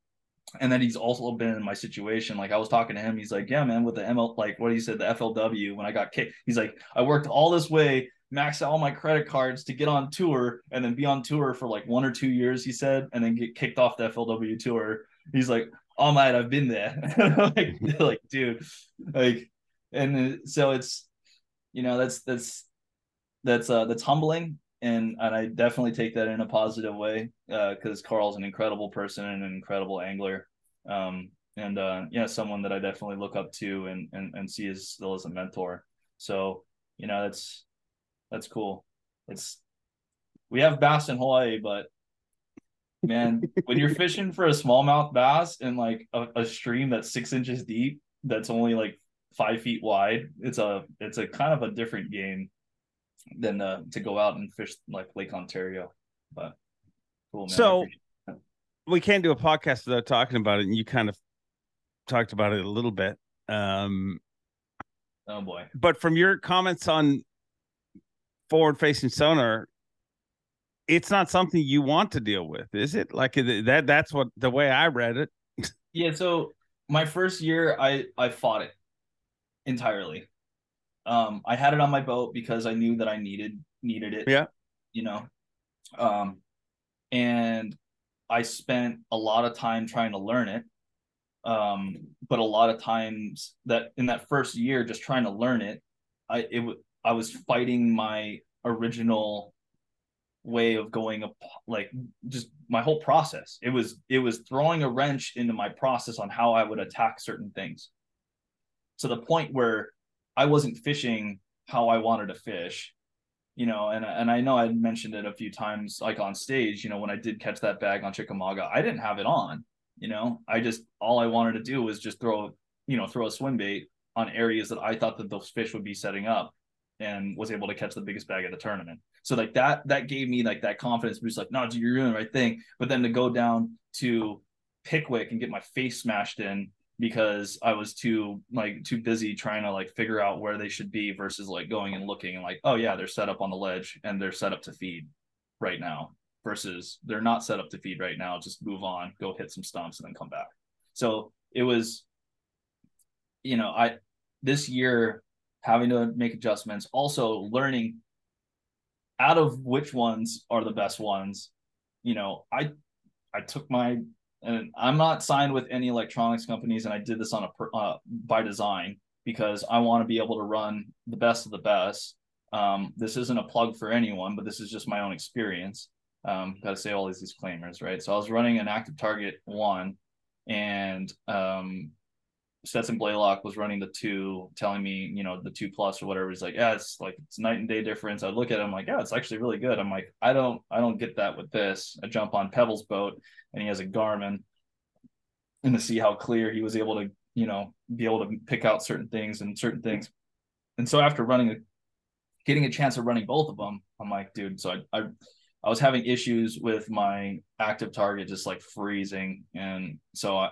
And then he's also been in my situation. Like, I was talking to him, he's like, yeah, man, with the the FLW, when I got kicked, he's like, I worked all this way, maxed out all my credit cards to get on tour and then be on tour for like 1 or 2 years, he said, and then get kicked off the FLW tour. He's like, oh, mate, I've been there. like, dude, like, and so it's, you know, that's humbling. And I definitely take that in a positive way, because Carl's an incredible person and an incredible angler, and someone that I definitely look up to and see as still as a mentor. So, you know, that's cool. We have bass in Hawaii, but man, when you're fishing for a smallmouth bass in like a stream that's 6 inches deep, that's only like 5 feet wide, it's a kind of a different game than to go out and fish like Lake Ontario. But cool, man. So we can't do a podcast without talking about it, and you kind of talked about it a little bit. Oh boy. But from your comments on forward-facing sonar, it's not something you want to deal with, is it? Like that's what the way I read it. Yeah. So my first year, I fought it entirely. I had it on my boat because I knew that I needed it. Yeah. You know, and I spent a lot of time trying to learn it. But a lot of times that in that first year, just trying to learn it, I was fighting my original way of going up, like just my whole process. It was throwing a wrench into my process on how I would attack certain things, to the point where I wasn't fishing how I wanted to fish, you know. And I know I mentioned it a few times, like on stage, you know, when I did catch that bag on Chickamauga, I didn't have it on, you know. All I wanted to do was just throw a swim bait on areas that I thought that those fish would be setting up, and was able to catch the biggest bag of the tournament. So like that gave me like that confidence boost, like, no, dude, you're doing the right thing. But then to go down to Pickwick and get my face smashed in because I was too busy trying to like figure out where they should be, versus like going and looking and like, oh yeah, they're set up on the ledge and they're set up to feed right now, versus they're not set up to feed right now. Just move on, go hit some stumps and then come back. So it was, you know, this year, having to make adjustments, also learning out of which ones are the best ones. You know, I took and I'm not signed with any electronics companies, and I did this on by design, because I want to be able to run the best of the best. This isn't a plug for anyone, but this is just my own experience. Got to say all these disclaimers, right? So I was running an Active Target 1, and Stetson Blaylock was running the 2, telling me, you know, the 2+ or whatever. He's like, yeah, it's like, it's night and day difference. I look at him like, yeah, it's actually really good. I'm like, I don't get that with this. I jump on Pebbles' boat and he has a Garmin, and to see how clear he was able to, you know, be able to pick out certain things. And so after getting a chance of running both of them, I'm like, dude, so I was having issues with my Active Target, just like freezing. And so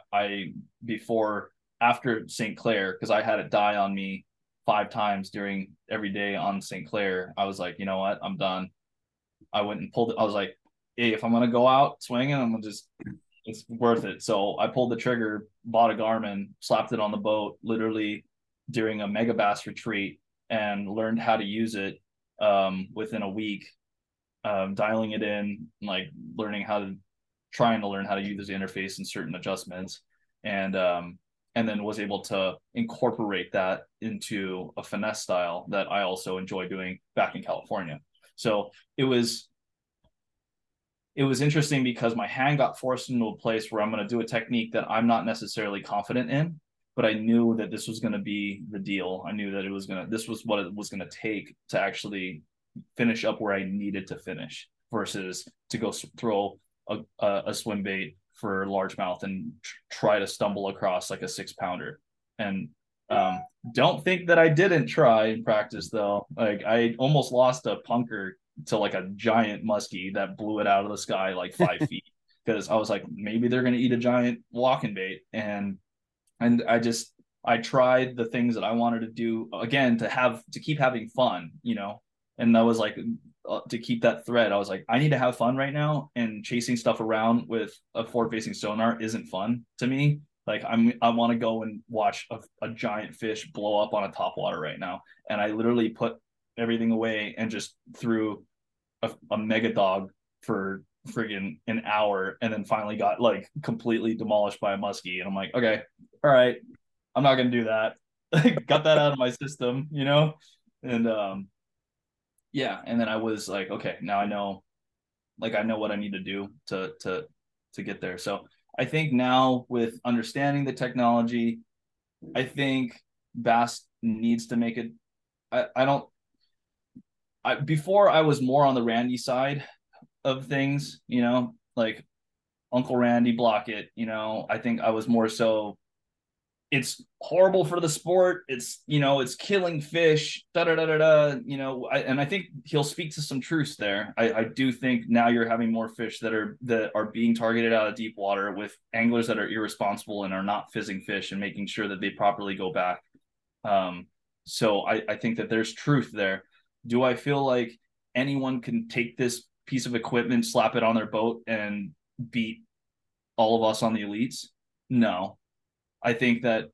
after St. Clair, because I had it die on me 5 times during every day on St. Clair, I was like, you know what, I'm done. I went and pulled it. I was like, hey, if I'm going to go out swinging, it's worth it. So I pulled the trigger, bought a Garmin, slapped it on the boat, literally during a mega bass retreat, and learned how to use it within a week, dialing it in, like trying to learn how to use the interface and certain adjustments. And then was able to incorporate that into a finesse style that I also enjoy doing back in California. So it was interesting, because my hand got forced into a place where I'm going to do a technique that I'm not necessarily confident in, but I knew that this was going to be the deal. I knew that this was what it was going to take to actually finish up where I needed to finish. versus to go throw a swim bait for largemouth and try to stumble across like a 6-pounder. And don't think that I didn't try in practice though. Like I almost lost a punker to like a giant muskie that blew it out of the sky like 5 feet. Because I was like, maybe they're going to eat a giant walking bait. And I tried the things that I wanted to do again, to keep having fun, you know? And that was like, to keep that thread. I was like, I need to have fun right now. And chasing stuff around with a forward-facing sonar isn't fun to me. Like I want to go and watch a giant fish blow up on a topwater right now. And I literally put everything away and just threw a mega dog for friggin' an hour, and then finally got like completely demolished by a muskie. And I'm like, okay, all right, I'm not gonna do that. Got that out of my system, you know. And yeah, and then I was like, okay, now I know, like I know what I need to do to get there. So I think now with understanding the technology, I think Bass needs to make it. Before I was more on the Randy side of things, you know, like Uncle Randy Lockett, you know. I think I was more so, it's horrible for the sport, it's, you know, it's killing fish, you know. And I think he'll speak to some truth there. I do think now you're having more fish that are being targeted out of deep water with anglers that are irresponsible and are not fizzing fish and making sure that they properly go back. So I think that there's truth there. Do I feel like anyone can take this piece of equipment, slap it on their boat, and beat all of us on the elites? No. I think that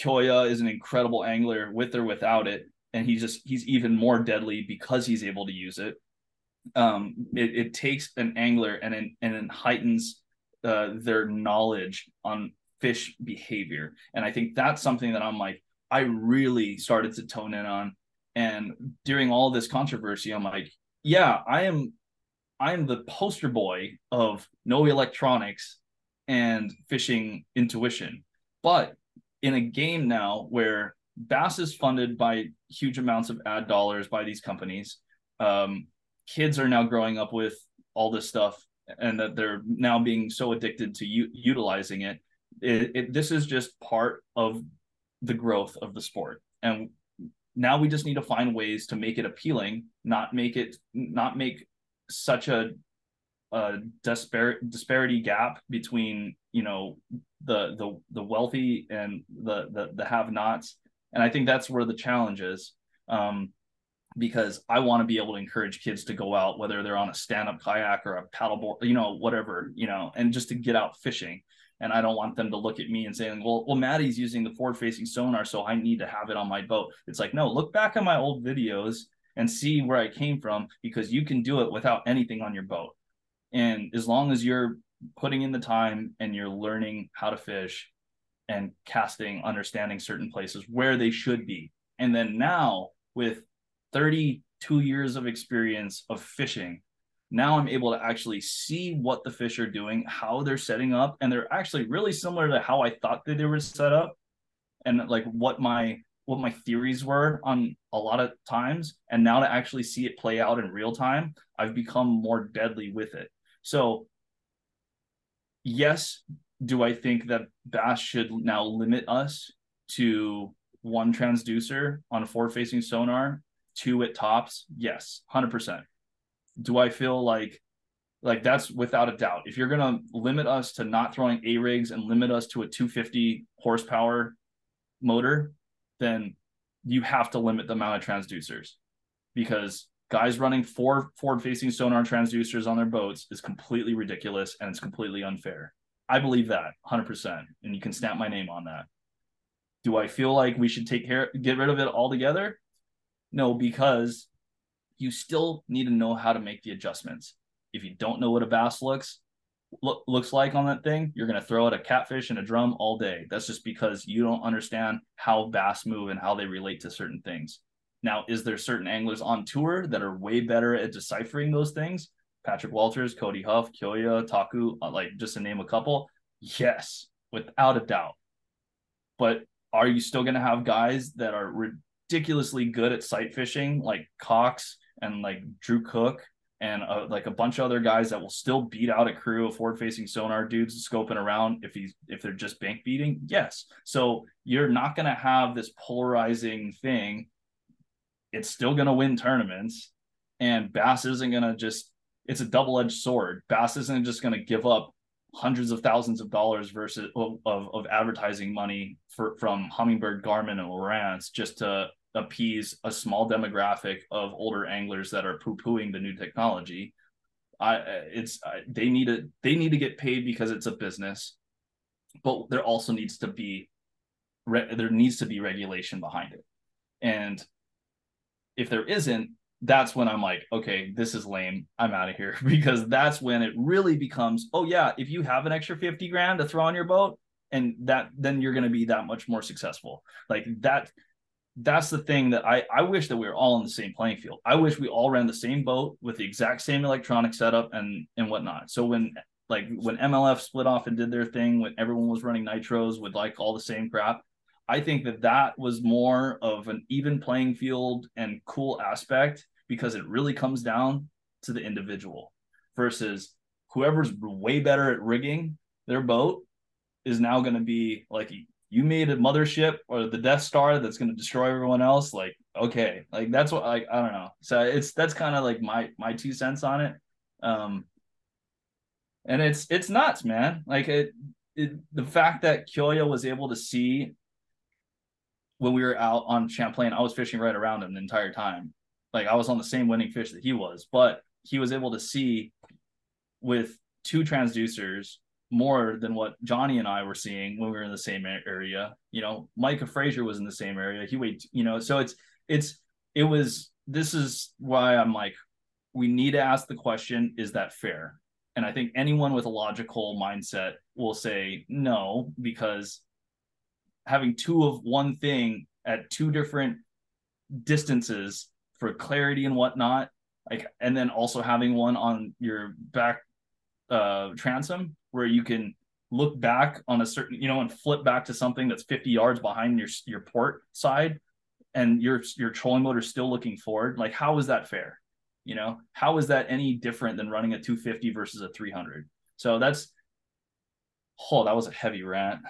Kyoya is an incredible angler with or without it, and he's even more deadly because he's able to use it. It takes an angler and it heightens their knowledge on fish behavior. And I think that's something that I'm like, I really started to tone in on. And during all this controversy, I'm like, yeah, I am the poster boy of no electronics and fishing intuition. But in a game now where Bass is funded by huge amounts of ad dollars by these companies, kids are now growing up with all this stuff, and that they're now being so addicted to utilizing it. This is just part of the growth of the sport. And now we just need to find ways to make it appealing, not make such a disparity gap between, you know, the wealthy and the have-nots. And I think that's where the challenge is, because I want to be able to encourage kids to go out, whether they're on a stand-up kayak or a paddleboard, you know, whatever, you know, and just to get out fishing. And I don't want them to look at me and say, well, Maddie's using the forward-facing sonar, so I need to have it on my boat. It's like, no, look back at my old videos and see where I came from, because you can do it without anything on your boat. And as long as you're putting in the time and you're learning how to fish and casting, understanding certain places where they should be. And then now with 32 years of experience of fishing, now I'm able to actually see what the fish are doing, how they're setting up, and they're actually really similar to how I thought that they were set up, and like what my theories were on a lot of times. And now to actually see it play out in real time, I've become more deadly with it. So yes, do I think that Bass should now limit us to one transducer on a forward-facing sonar, 2 at tops? Yes, 100%. Do I feel like that's without a doubt? If you're going to limit us to not throwing A rigs and limit us to a 250 horsepower motor, then you have to limit the amount of transducers, because guys running 4 forward-facing sonar transducers on their boats is completely ridiculous, and it's completely unfair. I believe that 100%, and you can stamp my name on that. Do I feel like we should get rid of it altogether? No, because you still need to know how to make the adjustments. If you don't know what a bass looks like on that thing, you're going to throw at a catfish and a drum all day. That's just because you don't understand how bass move and how they relate to certain things. Now, is there certain anglers on tour that are way better at deciphering those things? Patrick Walters, Cody Huff, Kyoya, Taku, like just to name a couple. Yes, without a doubt. But are you still going to have guys that are ridiculously good at sight fishing, like Cox and like Drew Cook and like a bunch of other guys that will still beat out a crew of forward-facing sonar dudes scoping around if they're just bank beating? Yes. So you're not going to have this polarizing thing. It's still going to win tournaments, and Bass isn't going to just – it's a double-edged sword. Bass isn't just going to give up hundreds of thousands of dollars versus of advertising money from Hummingbird, Garmin, and Lawrence just to appease a small demographic of older anglers that are poo-pooing the new technology. They need to get paid because it's a business, but there also needs to be regulation behind it. And if there isn't, that's when I'm like, okay, this is lame. I'm out of here, because that's when it really becomes, oh yeah, if you have an extra 50 grand to throw on your boat, and that, then you're going to be that much more successful. Like that's the thing that I wish that we were all on the same playing field. I wish we all ran the same boat with the exact same electronic setup and whatnot. So when MLF split off and did their thing, when everyone was running nitros with like all the same crap, I think that was more of an even playing field and cool aspect, because it really comes down to the individual versus whoever's way better at rigging their boat is now going to be like, you made a mothership or the Death Star that's going to destroy everyone else. Like, okay, like that's what I don't know. So that's kind of like my 2 cents on it. And it's nuts, man. Like the fact that Kyoya was able to see, when we were out on Champlain, I was fishing right around him the entire time. Like I was on the same winning fish that he was, but he was able to see with 2 transducers more than what Johnny and I were seeing when we were in the same area. You know, Micah Frazier was in the same area. He weighed, you know, so this is why I'm like, we need to ask the question, is that fair? And I think anyone with a logical mindset will say no, because having 2 of one thing at 2 different distances for clarity and whatnot, like, and then also having one on your back transom where you can look back on a certain, you know, and flip back to something that's 50 yards behind your port side, and your trolling motor still looking forward. Like, how is that fair? You know, how is that any different than running a 250 versus a 300? So that's, oh, that was a heavy rant.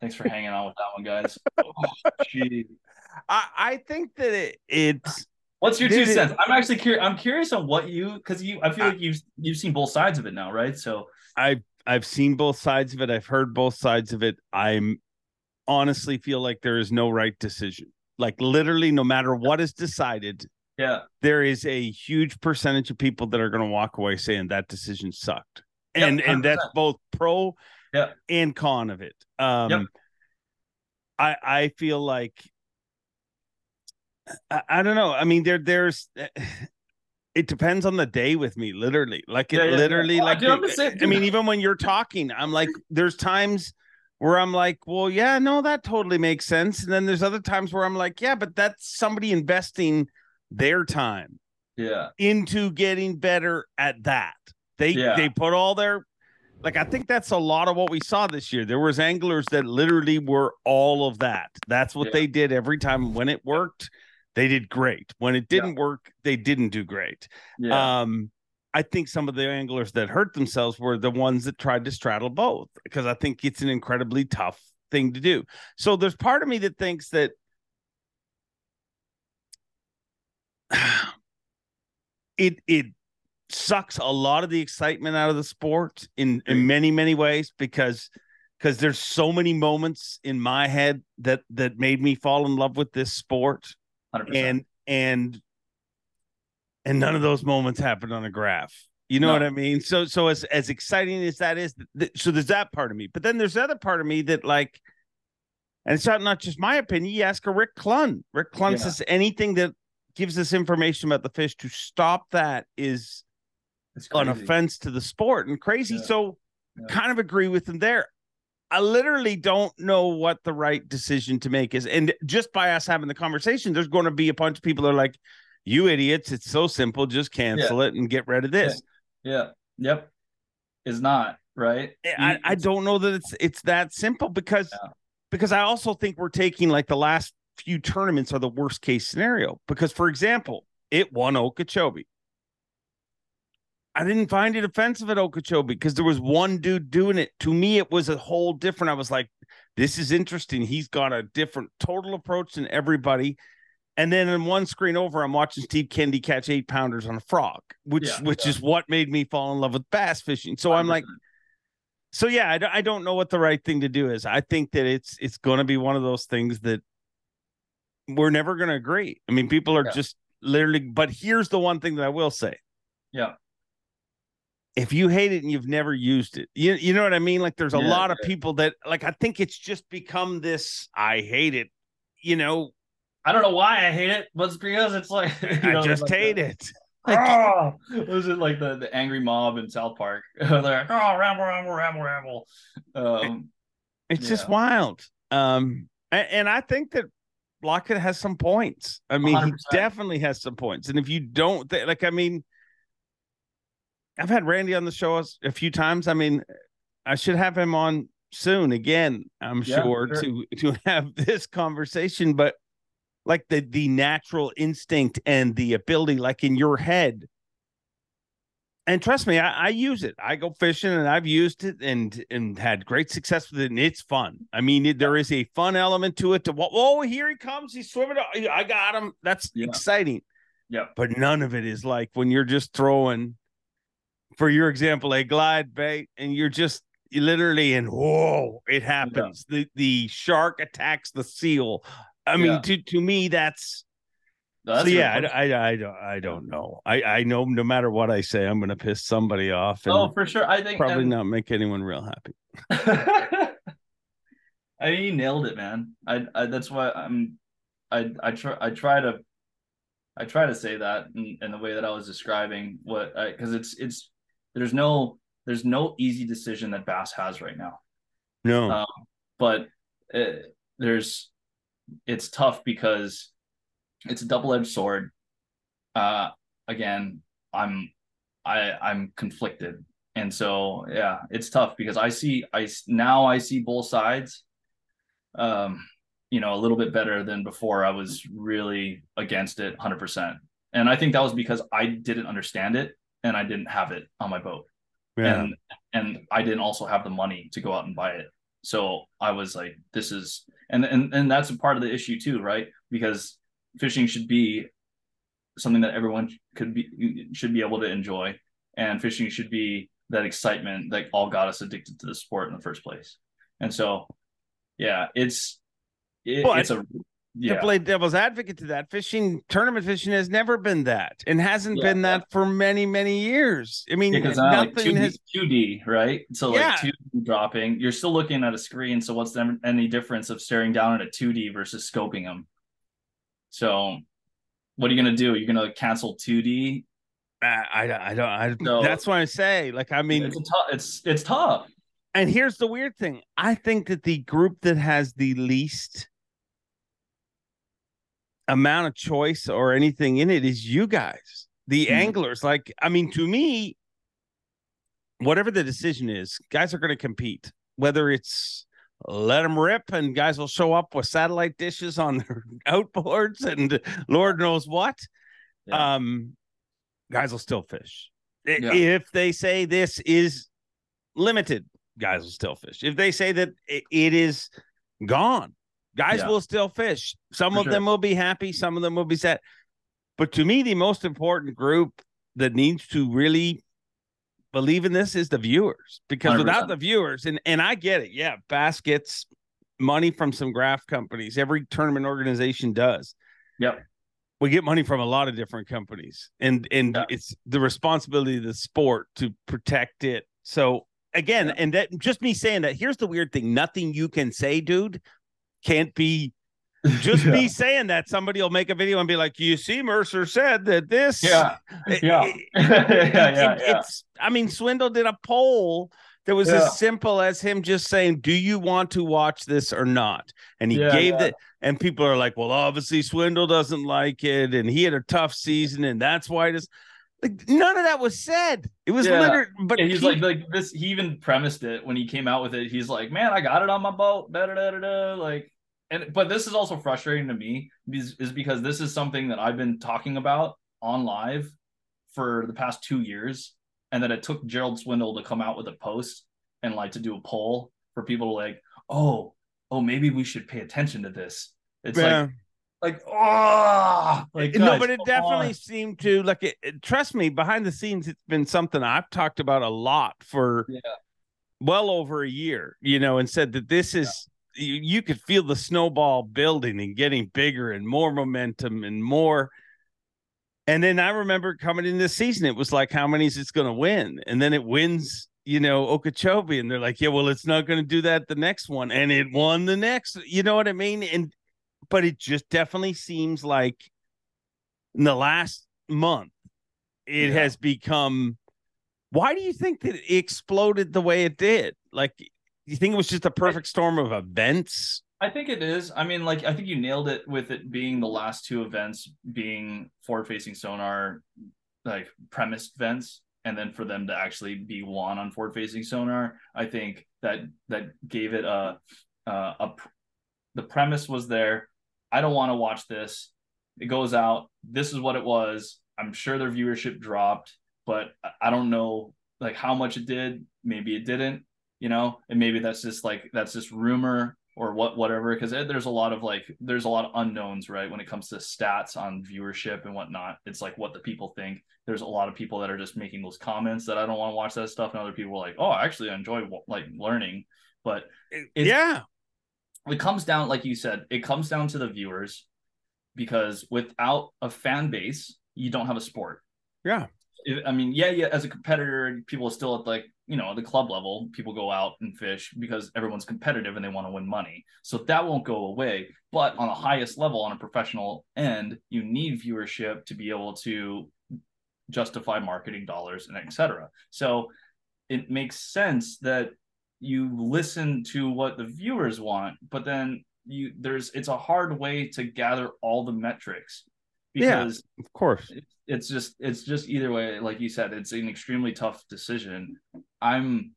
Thanks for hanging on with that one, guys. I think that it's. What's your 2 cents? I'm actually curious. I'm curious on what you, because you. I feel like you've seen both sides of it now, right? So I've seen both sides of it. I've heard both sides of it. I'm honestly feel like there is no right decision. Like literally, no matter what is decided, yeah, there is a huge percentage of people that are going to walk away saying that decision sucked, and that's both pro. Yeah. And con of it. Yep. I feel like I don't know. I mean, there's it depends on the day with me, literally. Like I mean, even when you're talking, I'm like, there's times where I'm like, well, yeah, no, that totally makes sense. And then there's other times where I'm like, yeah, but that's somebody investing their time into getting better at that. They put all their, like, I think that's a lot of what we saw this year. There was anglers that literally were all of that. That's what they did every time. When it worked, they did great. When it didn't work, they didn't do great. Yeah. I think some of the anglers that hurt themselves were the ones that tried to straddle both, because I think it's an incredibly tough thing to do. So there's part of me that thinks that it sucks a lot of the excitement out of the sport in many ways, because there's so many moments in my head that made me fall in love with this sport. 100%. and none of those moments happened on a graph, you know. No. What I mean, so as exciting as that is, so there's that part of me, but then there's the other part of me that, like, and it's not just my opinion. You ask a Rick Clunn says anything that gives us information about the fish to stop that is an offense to the sport and crazy. Yeah. So kind of agree with them there. I literally don't know what the right decision to make is. And just by us having the conversation, there's going to be a bunch of people that are like, you idiots, it's so simple. Just cancel it and get rid of this. Yeah. Yep. It's not right. I don't know that it's that simple, because I also think we're taking, like, the last few tournaments are the worst case scenario, because, for example, it won Okeechobee. I didn't find it offensive at Okeechobee because there was one dude doing it. To me, it was a whole different. I was like, this is interesting. He's got a different total approach than everybody. And then in one screen over, I'm watching Steve Kendi catch 8-pounders on a frog, which is what made me fall in love with bass fishing. So 100%. I'm like, so yeah, I don't know what the right thing to do is. I think that it's going to be one of those things that we're never going to agree. I mean, people are just literally, but here's the one thing that I will say. Yeah. If you hate it and you've never used it, you know what I mean? Like there's a lot of people that like, I think it's just become this, I hate it, you know, I don't know why I hate it, but it's because it's like... I just hate it. Like, oh, was it like the angry mob in South Park? They're like, oh, ramble. It's just wild. And I think that Lockett has some points. I mean, 100%. He definitely has some points. And if you don't... like, I mean, I've had Randy on the show a few times. I mean, I should have him on soon again, I'm sure. To have this conversation, but like the natural instinct and the ability, like in your head. And trust me, I use it. I go fishing and I've used it and had great success with it. And it's fun. I mean, there is a fun element to it. Oh, here he comes. He's swimming. I got him. That's exciting. Yeah. But none of it is like when you're just throwing, for your example, a glide bait and you're just literally in, whoa, it happens. Yeah. The shark attacks the seal. I mean, to me, that's so, yeah. I don't know. I know no matter what I say, I'm going to piss somebody off. And for sure. I think probably not make anyone real happy. I mean, you nailed it, man. I that's why I try to say that in the way that I was describing what, because it's there's no easy decision that bass has right now. No, but it's tough because it's a double-edged sword. Again, I'm conflicted. And so, yeah, it's tough because I see both sides, you know, a little bit better than before. I was really against it 100%. And I think that was because I didn't understand it and I didn't have it on my boat. Yeah. And I didn't also have the money to go out and buy it. So I was like, this is, and that's a part of the issue too, right? Because fishing should be something that everyone should be able to enjoy. And fishing should be that excitement that all got us addicted to the sport in the first place. And so, yeah, to play devil's advocate to that, tournament fishing has never been that and hasn't been that for many, many years. I mean, nothing has 2D, right? So like 2D dropping, you're still looking at a screen. So what's any difference of staring down at a 2D versus scoping them? So what are you going to do? You're going to cancel 2D? I don't, that's why I say, like, I mean, it's tough. And here's the weird thing. I think that the group that has the least amount of choice or anything in it is you guys, the anglers. Like, I mean, to me, whatever the decision is, guys are going to compete, whether it's let them rip and guys will show up with satellite dishes on their outboards and Lord knows what. Yeah. Guys will still fish. Yeah. If they say this is limited, guys will still fish. If they say that it is gone, guys will still fish. Some of them will be happy. Some of them will be sad. But to me, the most important group that needs to really believe in this is the viewers. Because 100%. Without the viewers, and I get it. Yeah, bass gets money from some graph companies. Every tournament organization does. Yep. We get money from a lot of different companies. And it's the responsibility of the sport to protect it. So, again, and that just me saying that, here's the weird thing. Nothing you can say, dude, can't be just me saying that. Somebody will make a video and be like, you see, Mercer said that this. It's, I mean, Swindle did a poll that was as simple as him just saying, do you want to watch this or not? And he gave it. And people are like, well, obviously Swindle doesn't like it. And he had a tough season. And that's why it is. Like, none of that was said. It was literally, but he's like this. He even premised it when he came out with it. He's like, "Man, I got it on my boat." Like, but this is also frustrating to me is because this is something that I've been talking about on live for the past 2 years, And then it took Gerald Swindle to come out with a post and like to do a poll for people to like, oh, maybe we should pay attention to this. It's like, no, but it definitely seemed to like it. Trust me, behind the scenes, it's been something I've talked about a lot for well over a year, you know, and said that this is, you could feel the snowball building and getting bigger and more momentum and more. And then I remember coming in this season, it was like, how many is it's going to win? And then it wins, you know, Okeechobee. And they're like, yeah, well, it's not going to do that the next one. And it won the next, you know what I mean? And, but it just definitely seems like in the last month, it has become, why do you think that it exploded the way it did? Like, you think it was just a perfect storm of events? I think it is. I mean, like, I think you nailed it with it being the last two events being forward-facing sonar, like, premised vents, and then for them to actually be one on forward-facing sonar. I think that gave it the premise was there. I don't want to watch this. It goes out. This is what it was. I'm sure their viewership dropped, but I don't know, like, how much it did. Maybe it didn't, you know, and maybe that's just like, that's just rumor. Or whatever, because there's a lot of unknowns, right? When it comes to stats on viewership and whatnot, it's like what the people think. There's a lot of people that are just making those comments that I don't want to watch that stuff, and other people are like, oh, actually, I enjoy learning. But it comes down, like you said, it comes down to the viewers, because without a fan base, you don't have a sport. Yeah, I mean, as a competitor, people are still at the club level, people go out and fish because everyone's competitive and they want to win money. So that won't go away. But on the highest level, on a professional end, you need viewership to be able to justify marketing dollars and et cetera. So it makes sense that you listen to what the viewers want, but then it's a hard way to gather all the metrics. Because of course it's just either way, like you said, it's an extremely tough decision. You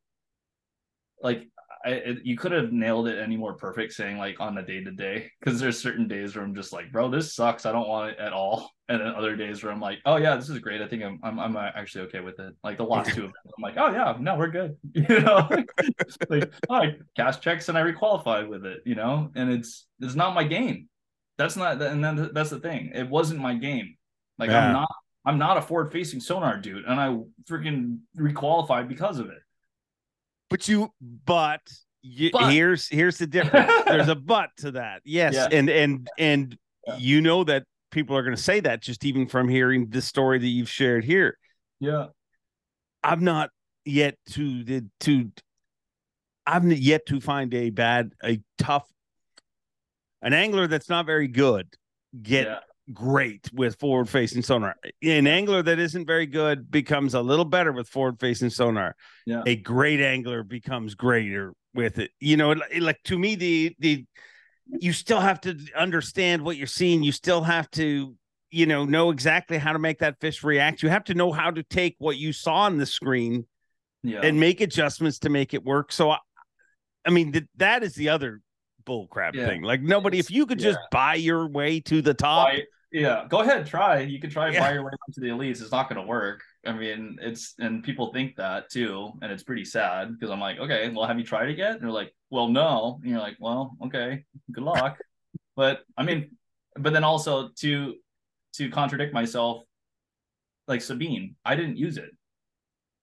could have nailed it any more perfect saying like on the day to day, because there's certain days where I'm just like, bro, this sucks, I don't want it at all. And then other days where I'm like, oh yeah, this is great. I think I'm actually okay with it. Like the last two of them, I'm like, oh yeah, no, we're good. You know, like, oh, I cash checks and I requalified with it, you know, and it's not my game. That's not, and then that's the thing. It wasn't my game. Like I'm not a forward-facing sonar dude, and I freaking requalified because of it. But here's the difference. There's a but to that. Yes, and you know that people are going to say that just even from hearing the story that you've shared here. Yeah, I've yet to find a tough. An angler that's not very good get great with forward-facing sonar. An angler that isn't very good becomes a little better with forward-facing sonar. Yeah. A great angler becomes greater with it. You know, like to me, the you still have to understand what you're seeing. You still have to, you know exactly how to make that fish react. You have to know how to take what you saw on the screen and make adjustments to make it work. So, that is the other bullcrap thing. Like nobody, if you could just buy your way to the top, go ahead, try. You can try and buy your way to the elites. It's not going to work. I mean, and people think that too, and it's pretty sad because I'm like, okay, well, have you tried it yet? And they're like, well, no. And you're like, well, okay, good luck. but then also to contradict myself, like Sabine, I didn't use it.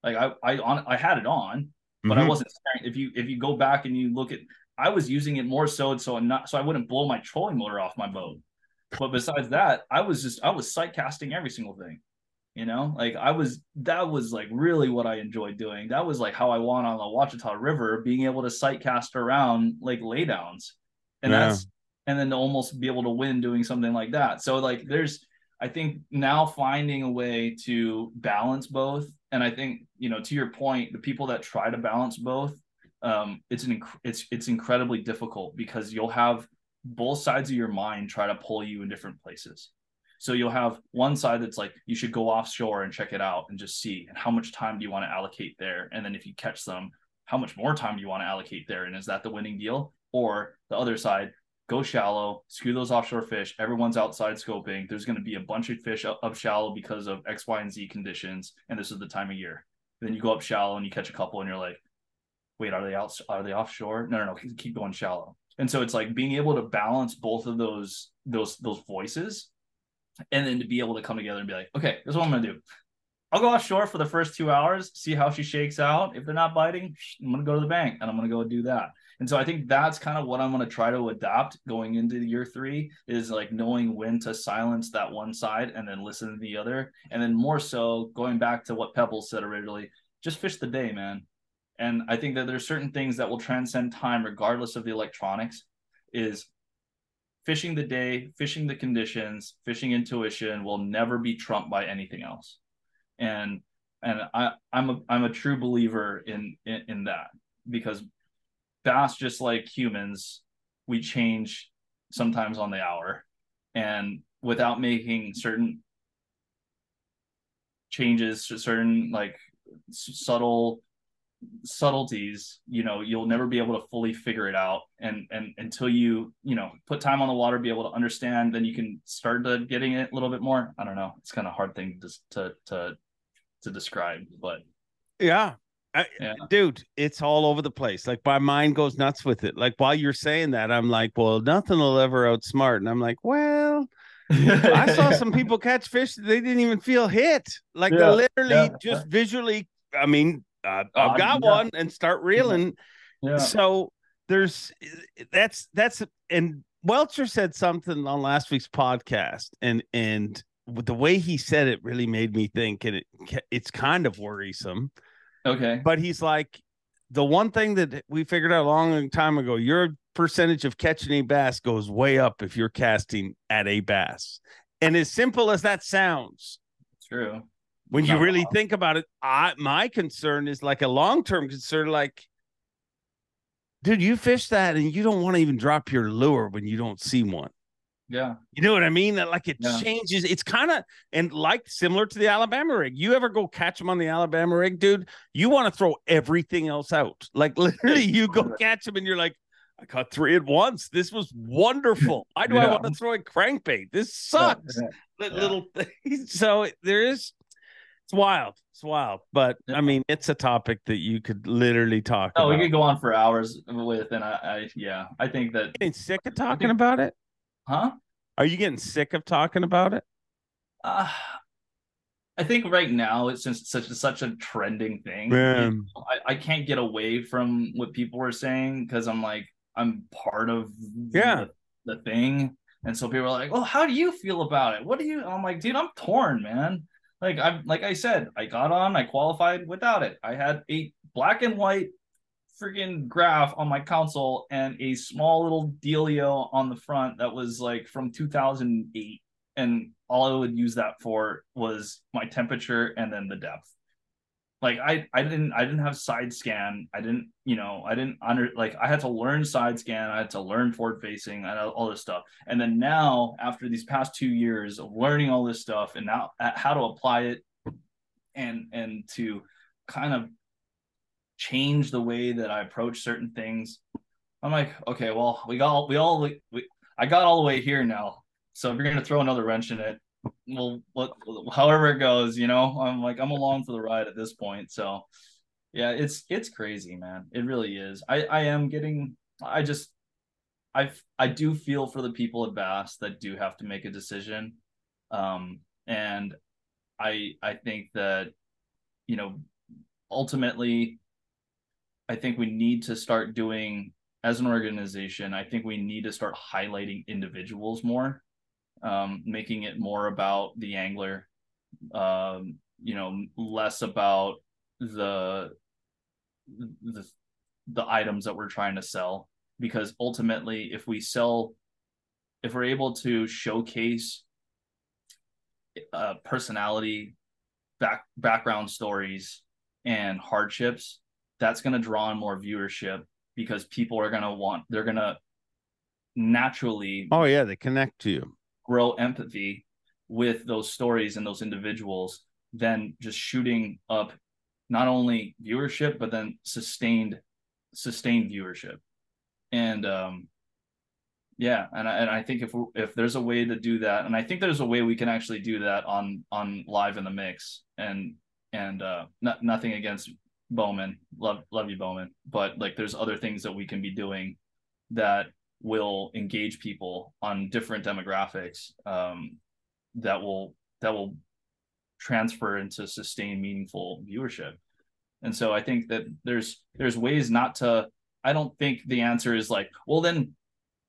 Like I had it on, but I wasn't. If you go back and you look at. I was using it more so I wouldn't blow my trolling motor off my boat. But besides that, I was sight casting every single thing, you know. Like that was like really what I enjoyed doing. That was like how I won on the Ouachita River, being able to sight cast around like laydowns, and then to almost be able to win doing something like that. So like I think now finding a way to balance both, and I think you know to your point, the people that try to balance both. It's incredibly difficult because you'll have both sides of your mind try to pull you in different places. So you'll have one side that's like, you should go offshore and check it out and just see, and how much time do you want to allocate there? And then if you catch them, how much more time do you want to allocate there? And is that the winning deal? Or the other side, go shallow, screw those offshore fish. Everyone's outside scoping. There's going to be a bunch of fish up shallow because of X, Y, and Z conditions. And this is the time of year. And then you go up shallow and you catch a couple and you're like, wait, are they offshore? No, keep going shallow. And so it's like being able to balance both of those voices, and then to be able to come together and be like, okay, this is what I'm going to do. I'll go offshore for the first 2 hours, see how she shakes out. If they're not biting, I'm going to go to the bank and I'm going to go do that. And so I think that's kind of what I'm going to try to adopt going into year 3 is like knowing when to silence that one side and then listen to the other. And then more so going back to what Pebbles said originally, just fish the day, man. And I think that there's certain things that will transcend time regardless of the electronics is fishing the day, fishing the conditions, fishing intuition will never be trumped by anything else. And I'm a true believer in that, because bass, just like humans, we change sometimes on the hour, and without making certain changes to certain like subtleties, you know, you'll never be able to fully figure it out. And until you put time on the water, be able to understand, then you can start to getting it a little bit more. I don't know. It's kind of a hard thing to describe, but yeah. Dude, it's all over the place. Like my mind goes nuts with it. Like while you're saying that, I'm like, well, nothing will ever outsmart. And I'm like, well, I saw some people catch fish that they didn't even feel hit. Like they literally just visually, I mean, I've got one and start reeling. Yeah. So that's and Welcher said something on last week's podcast, and the way he said it really made me think, and it's kind of worrisome. Okay. But he's like, the one thing that we figured out a long time ago, your percentage of catching a bass goes way up if you're casting at a bass. And as simple as that sounds, true. When you really think about it, my concern is like a long-term concern, like, dude, you fish that and you don't want to even drop your lure when you don't see one. Yeah. You know what I mean? That like it changes. It's kind of, and like similar to the Alabama rig. You ever go catch them on the Alabama rig, dude, you want to throw everything else out. Like literally you go catch them and you're like, I caught 3 at once. This was wonderful. Why do I want to throw a crankbait? This sucks. Little thing. So there is. It's wild, but I mean, it's a topic that you could literally talk about. We could go on for hours with, and I think that. Are you getting sick of talking about it? Huh? Are you getting sick of talking about it? I think right now it's just such a trending thing. Man. I can't get away from what people were saying because I'm like, I'm part of the thing. And so people are like, well, how do you feel about it? What do you, and I'm like, dude, I'm torn, man. Like I said, I got on, I qualified without it. I had a black and white freaking graph on my console and a small little dealio on the front that was like from 2008. And all I would use that for was my temperature and then the depth. Like I didn't have side scan. I had to learn side scan. I had to learn forward facing and all this stuff. And then now after these past 2 years of learning all this stuff and now how to apply it and to kind of change the way that I approach certain things, I'm like, okay, well, I got all the way here now. So if you're going to throw another wrench in it, well, however it goes, you know, I'm like, I'm along for the ride at this point. So yeah, it's crazy, man. It really is. I do feel for the people at Bass that do have to make a decision. And I think that, you know, ultimately I think we need to start doing as an organization, I think we need to start highlighting individuals more. Making it more about the angler, less about the items that we're trying to sell, because ultimately if we're able to showcase personality, background stories and hardships, that's going to draw in more viewership because people are going to they're going to naturally. Oh yeah. They connect to you. Grow empathy with those stories and those individuals, then just shooting up not only viewership, but then sustained viewership. And I think if there's a way to do that, and I think there's a way we can actually do that on Live in the Mix. And and nothing against Bowman, love you Bowman, but like there's other things that we can be doing that will engage people on different demographics that will transfer into sustained, meaningful viewership. And so I think that there's ways not to, I don't think the answer is like, well, then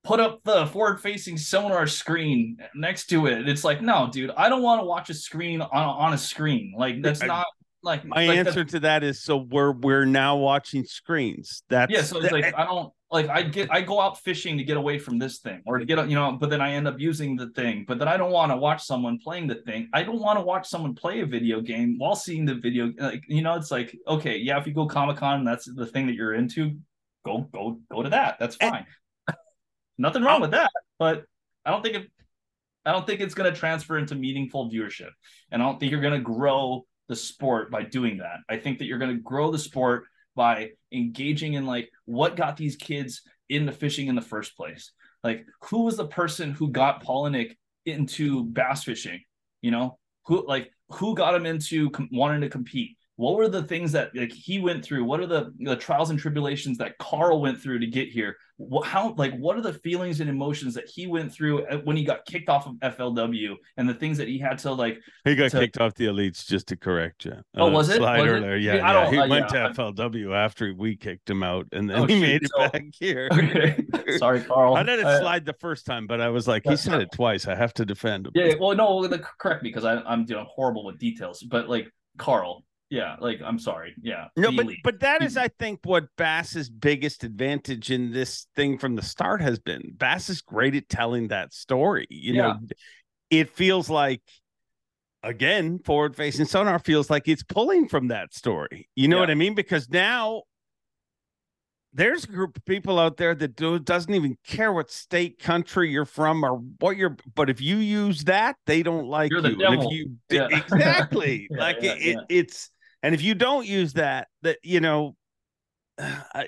put up the forward-facing sonar screen next to it. It's like, no, dude, I don't want to watch a screen on a screen. Like that's not like my answer to that is, so we're now watching screens. That's so it's like I don't like I go out fishing to get away from this thing or to get, you know, but then I end up using the thing, but then I don't want to watch someone playing the thing. I don't want to watch someone play a video game while seeing the video. Like, you know, it's like, okay, yeah, if you go Comic-Con and that's the thing that you're into, go to that. That's fine. Nothing wrong with that, but I don't think it's going to transfer into meaningful viewership. And I don't think you're going to grow the sport by doing that. I think that you're going to grow the sport by engaging in like what got these kids into fishing in the first place. Like who was the person who got Palaniuk into bass fishing? You know, who got him into wanting to compete? What were the things that like he went through? What are the trials and tribulations that Carl went through to get here? What are the feelings and emotions that he went through when he got kicked off of FLW and the things that he had to like? He got kicked off the elites, just to correct you. Oh, was it? Slide earlier. Yeah. He went to FLW after we kicked him out, and then he made it back here. Okay. Sorry, Carl. I let it slide the first time, but I was like, he said it twice. I have to defend him. Yeah. Well, no, correct me because I'm doing horrible with details, but like Carl. Yeah, like I'm sorry. Yeah. No, but that is, I think, what Bass's biggest advantage in this thing from the start has been. Bass is great at telling that story. You know, it feels like, again, forward facing sonar feels like it's pulling from that story. You know what I mean? Because now there's a group of people out there that doesn't even care what state, country you're from or what you're, but if you use that, they don't like you're you. The devil. Exactly. It's And if you don't use that, you know,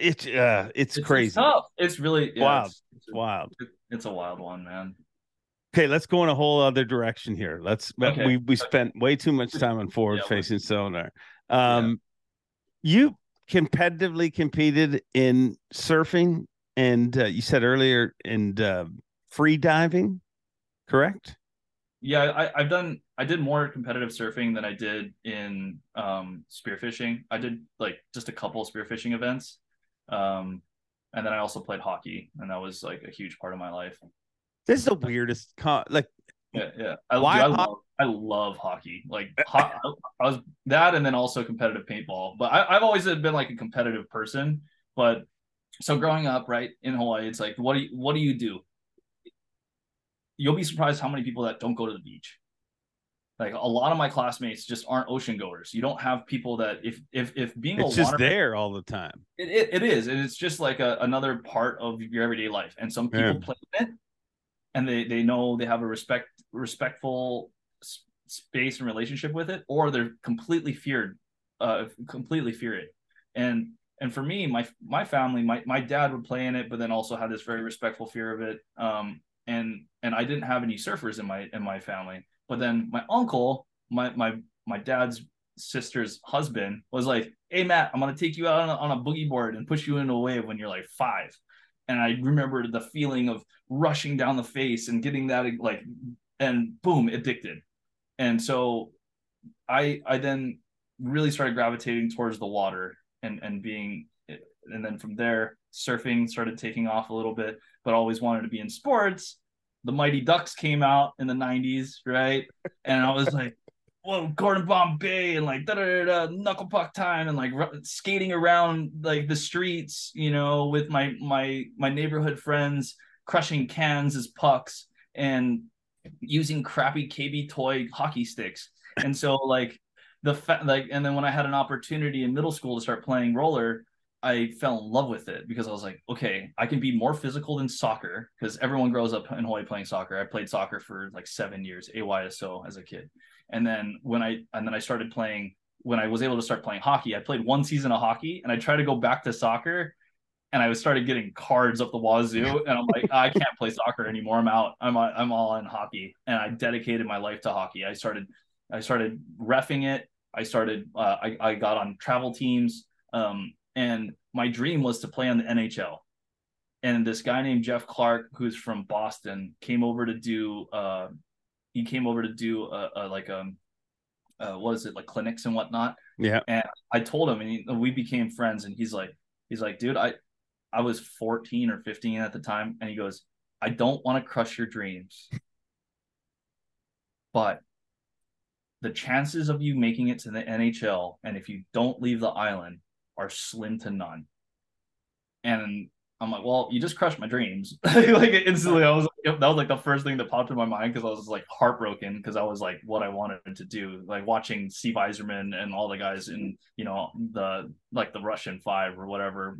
it's crazy. Tough. It's really wild. It's wild. It's a wild one, man. Okay, let's go in a whole other direction here. We spent way too much time on forward-facing sonar. You competitively competed in surfing and you said earlier in free diving, correct? Yeah, I did more competitive surfing than I did in spearfishing. I did like just a couple of spearfishing events. And then I also played hockey, and that was like a huge part of my life. This is the weirdest I love hockey. Like I was that, and then also competitive paintball. But I've always been like a competitive person. But so growing up, right, in Hawaii, it's like what do you do? You'll be surprised how many people that don't go to the beach. Like a lot of my classmates just aren't ocean goers. You don't have people that if being it's a just there all the time. It is, and it's just like another part of your everyday life. And some people play it, and they know they have a respectful space and relationship with it, or they're completely fear it. And for me, my family, my dad would play in it, but then also had this very respectful fear of it. And I didn't have any surfers in my family. But then my uncle, my dad's sister's husband, was like, "Hey Matt, I'm gonna take you out on a boogie board and push you into a wave when you're like 5." And I remember the feeling of rushing down the face and getting that like, and boom, addicted. And so I then really started gravitating towards the water and then from there surfing started taking off a little bit, but always wanted to be in sports. The Mighty Ducks came out in the 90s, right? And I was like, whoa, Gordon Bombay and like knuckle puck time and like skating around like the streets, you know, with my neighborhood friends, crushing cans as pucks and using crappy KB toy hockey sticks. And so like and then when I had an opportunity in middle school to start playing roller, I fell in love with it because I was like, okay, I can be more physical than soccer because everyone grows up in Hawaii playing soccer. I played soccer for like 7 years, AYSO as a kid. And then when I was able to start playing hockey, I played one season of hockey and I tried to go back to soccer and I started getting cards up the wazoo. And I'm like, I can't play soccer anymore. I'm out. I'm all in hockey. And I dedicated my life to hockey. I started reffing it. I started, I got on travel teams, and my dream was to play on the NHL. And this guy named Jeff Clark, who's from Boston, came over to do, he came over to do like clinics and whatnot. Yeah. And I told him, and we became friends, and he's like, dude, I was 14 or 15 at the time. And he goes, I don't want to crush your dreams, but the chances of you making it to the NHL, and if you don't leave the island, are slim to none. And I'm like, well, you just crushed my dreams. Like instantly, I was like, that was like the first thing that popped in my mind, because I was like heartbroken, because I was like what I wanted to do, like watching Steve Yzerman and all the guys in, the Russian Five or whatever,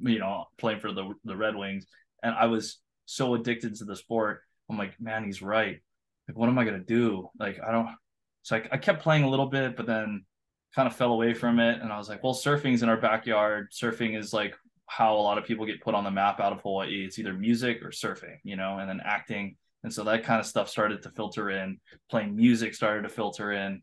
playing for the Red Wings. And I was so addicted to the sport. I'm like, man, he's right. Like, what am I going to do? Like, I don't. So I kept playing a little bit, but then kind of fell away from it. And I was like, well, surfing's in our backyard. Surfing is like how a lot of people get put on the map out of Hawaii. It's either music or surfing, and then acting. And so that kind of stuff started to filter in. Playing music started to filter in.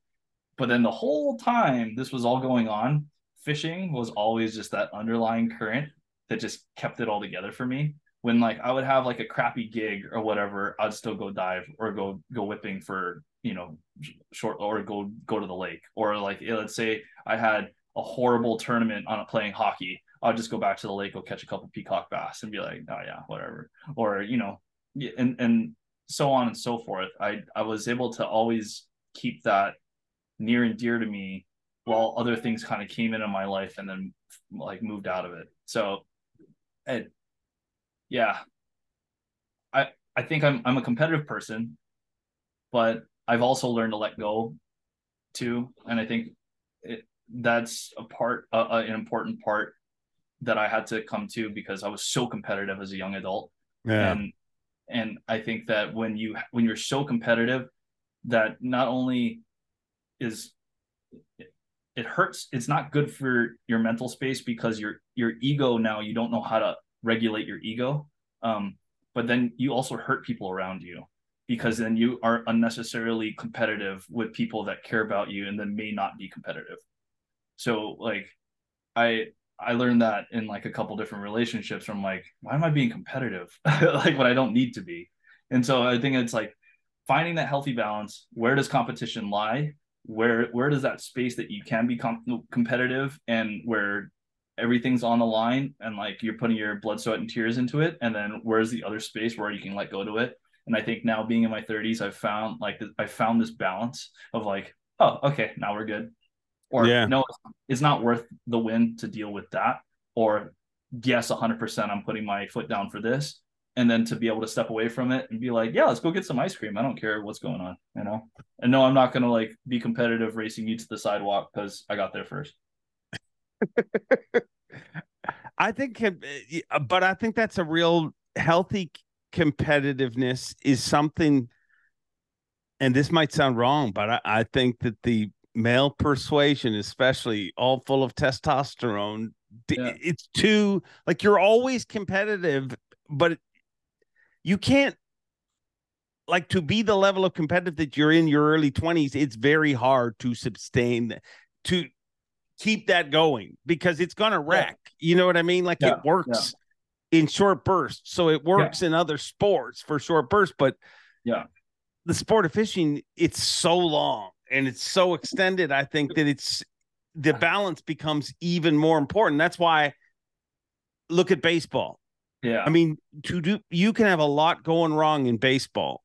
But then the whole time this was all going on, fishing was always just that underlying current that just kept it all together for me. When like I would have like a crappy gig or whatever, I'd still go dive or go whipping for, short, or go to the lake. Or like, let's say I had a horrible tournament on playing hockey, I'll just go back to the lake, go catch a couple peacock bass and be like, oh yeah, whatever. Or, and so on and so forth. I was able to always keep that near and dear to me while other things kind of came into my life and then like moved out of it. So yeah, I think I'm a competitive person, but I've also learned to let go too. And I think that's a part, an important part that I had to come to, because I was so competitive as a young adult. Yeah. And I think that when you're so competitive, that not only is it hurts, it's not good for your mental space, because your ego now, you don't know how to regulate your ego. But then you also hurt people around you, because then you are unnecessarily competitive with people that care about you and then may not be competitive. So like I learned that in like a couple different relationships, from like, why am I being competitive? Like when I don't need to be. And so I think it's like finding that healthy balance. Where does competition lie? Where does that space that you can be competitive and where everything's on the line and like you're putting your blood, sweat and tears into it? And then where's the other space where you can let go to it? And I think now, being in my 30s, I found this balance of like, oh, okay, now we're good. Or yeah, no, it's not worth the win to deal with that. Or yes, 100%, I'm putting my foot down for this. And then to be able to step away from it and be like, yeah, let's go get some ice cream. I don't care what's going on, And no, I'm not going to like be competitive racing you to the sidewalk because I got there first. I think that's a real healthy competitiveness is something, and this might sound wrong, but I think that the male persuasion, especially, all full of testosterone. Yeah. It's too, like, you're always competitive, but you can't, like, to be the level of competitive that you're in your early 20s, it's very hard to sustain, to keep that going, because it's going to wreck. Yeah. You know what I mean? Like, yeah, it works in short bursts. So it works in other sports for short bursts, but the sport of fishing, it's so long. And it's so extended, I think, that it's the balance becomes even more important. That's why, look at baseball. Yeah. I mean, you can have a lot going wrong in baseball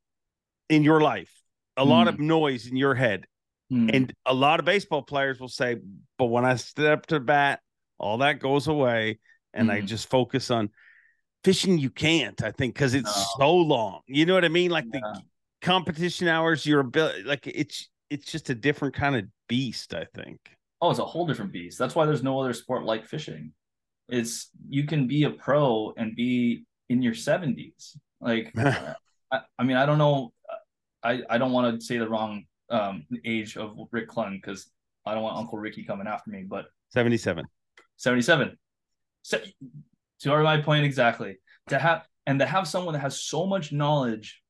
in your life, a lot of noise in your head. Mm. And a lot of baseball players will say, but when I step to bat, all that goes away. And I just focus on fishing. You can't, I think, because it's so long. You know what I mean? Like the competition hours, your ability, like it's just a different kind of beast, I think. Oh, it's a whole different beast. That's why there's no other sport like fishing. It's, you can be a pro and be in your 70s. Like, I mean, I don't know. I don't want to say the wrong age of Rick Clunn, because I don't want Uncle Ricky coming after me, but 77. 77. So, to my point exactly. To have someone that has so much knowledge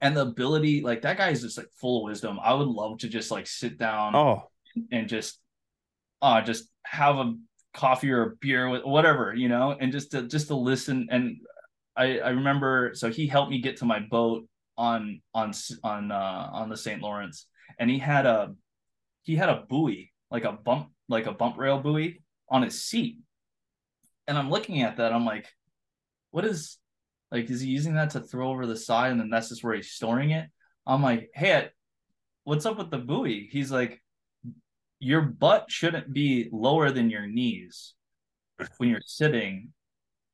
and the ability, like, that guy is just like full of wisdom. I would love to just like sit down and just just have a coffee or a beer with whatever, you know, and just to listen. And I remember, so he helped me get to my boat on the Saint Lawrence, and he had a buoy, like a bump rail buoy on his seat. And I'm looking at that, I'm like, what is, like, is he using that to throw over the side? And then that's just where he's storing it. I'm like, hey, what's up with the buoy? He's like, your butt shouldn't be lower than your knees when you're sitting,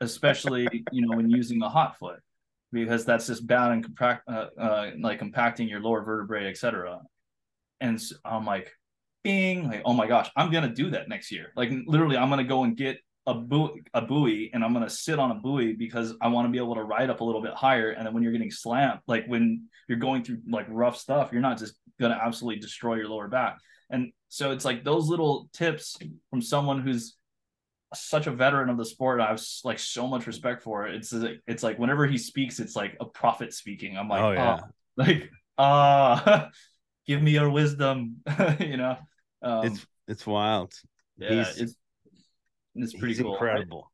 especially, you know, when using a hot foot, because that's just bad and compacting your lower vertebrae, etc. And so I'm like, bing, like, oh my gosh, I'm going to do that next year. Like, literally, I'm going to go and get a buoy, and I'm going to sit on a buoy because I want to be able to ride up a little bit higher. And then when you're getting slammed, like when you're going through like rough stuff, you're not just going to absolutely destroy your lower back. And so it's like those little tips from someone who's such a veteran of the sport. I have like so much respect for it. It's like whenever he speaks, it's like a prophet speaking. I'm like, give me your wisdom. You know, it's wild. Yeah, it's pretty cool. Incredible.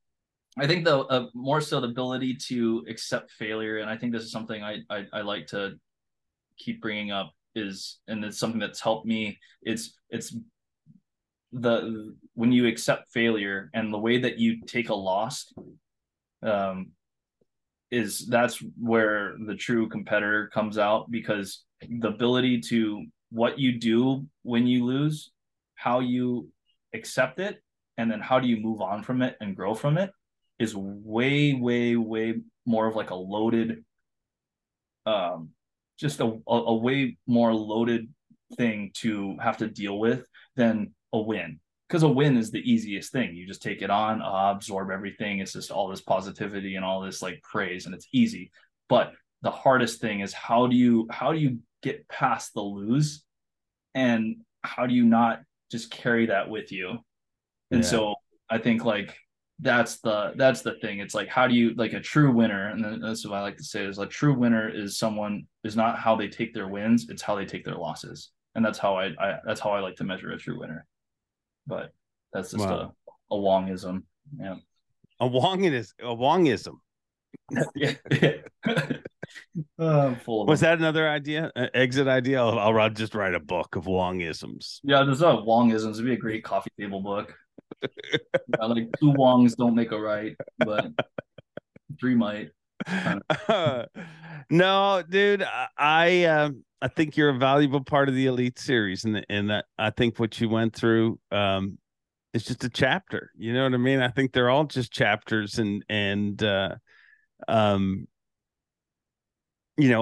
I think though, more so the ability to accept failure. And I think this is something I like to keep bringing up, is, and it's something that's helped me. It's when you accept failure and the way that you take a loss, is that's where the true competitor comes out, because the ability to what you do when you lose, how you accept it, and then how do you move on from it and grow from it is way, way, way more of like a loaded, just a way more loaded thing to have to deal with than a win. Because a win is the easiest thing. You just take it on, absorb everything. It's just all this positivity and all this like praise, and it's easy. But the hardest thing is how do you get past the lose, and how do you not just carry that with you? And so I think like that's the thing. It's like, how do you, like, a true winner, and that's what I like to say, is a true winner is someone, is not how they take their wins, it's how they take their losses. And that's how I like to measure a true winner. But that's just a Wongism. Yeah. A Wongism. Yeah. Was that another idea? An exit idea? I'll just write a book of Wongisms. Yeah, there's a Wongisms. It'd be a great coffee table book. Yeah, like 2 wongs don't make a right, but 3 might. No, dude, I think you're a valuable part of the Elite Series, and I think what you went through is just a chapter. You know what I mean? I think they're all just chapters, and you know,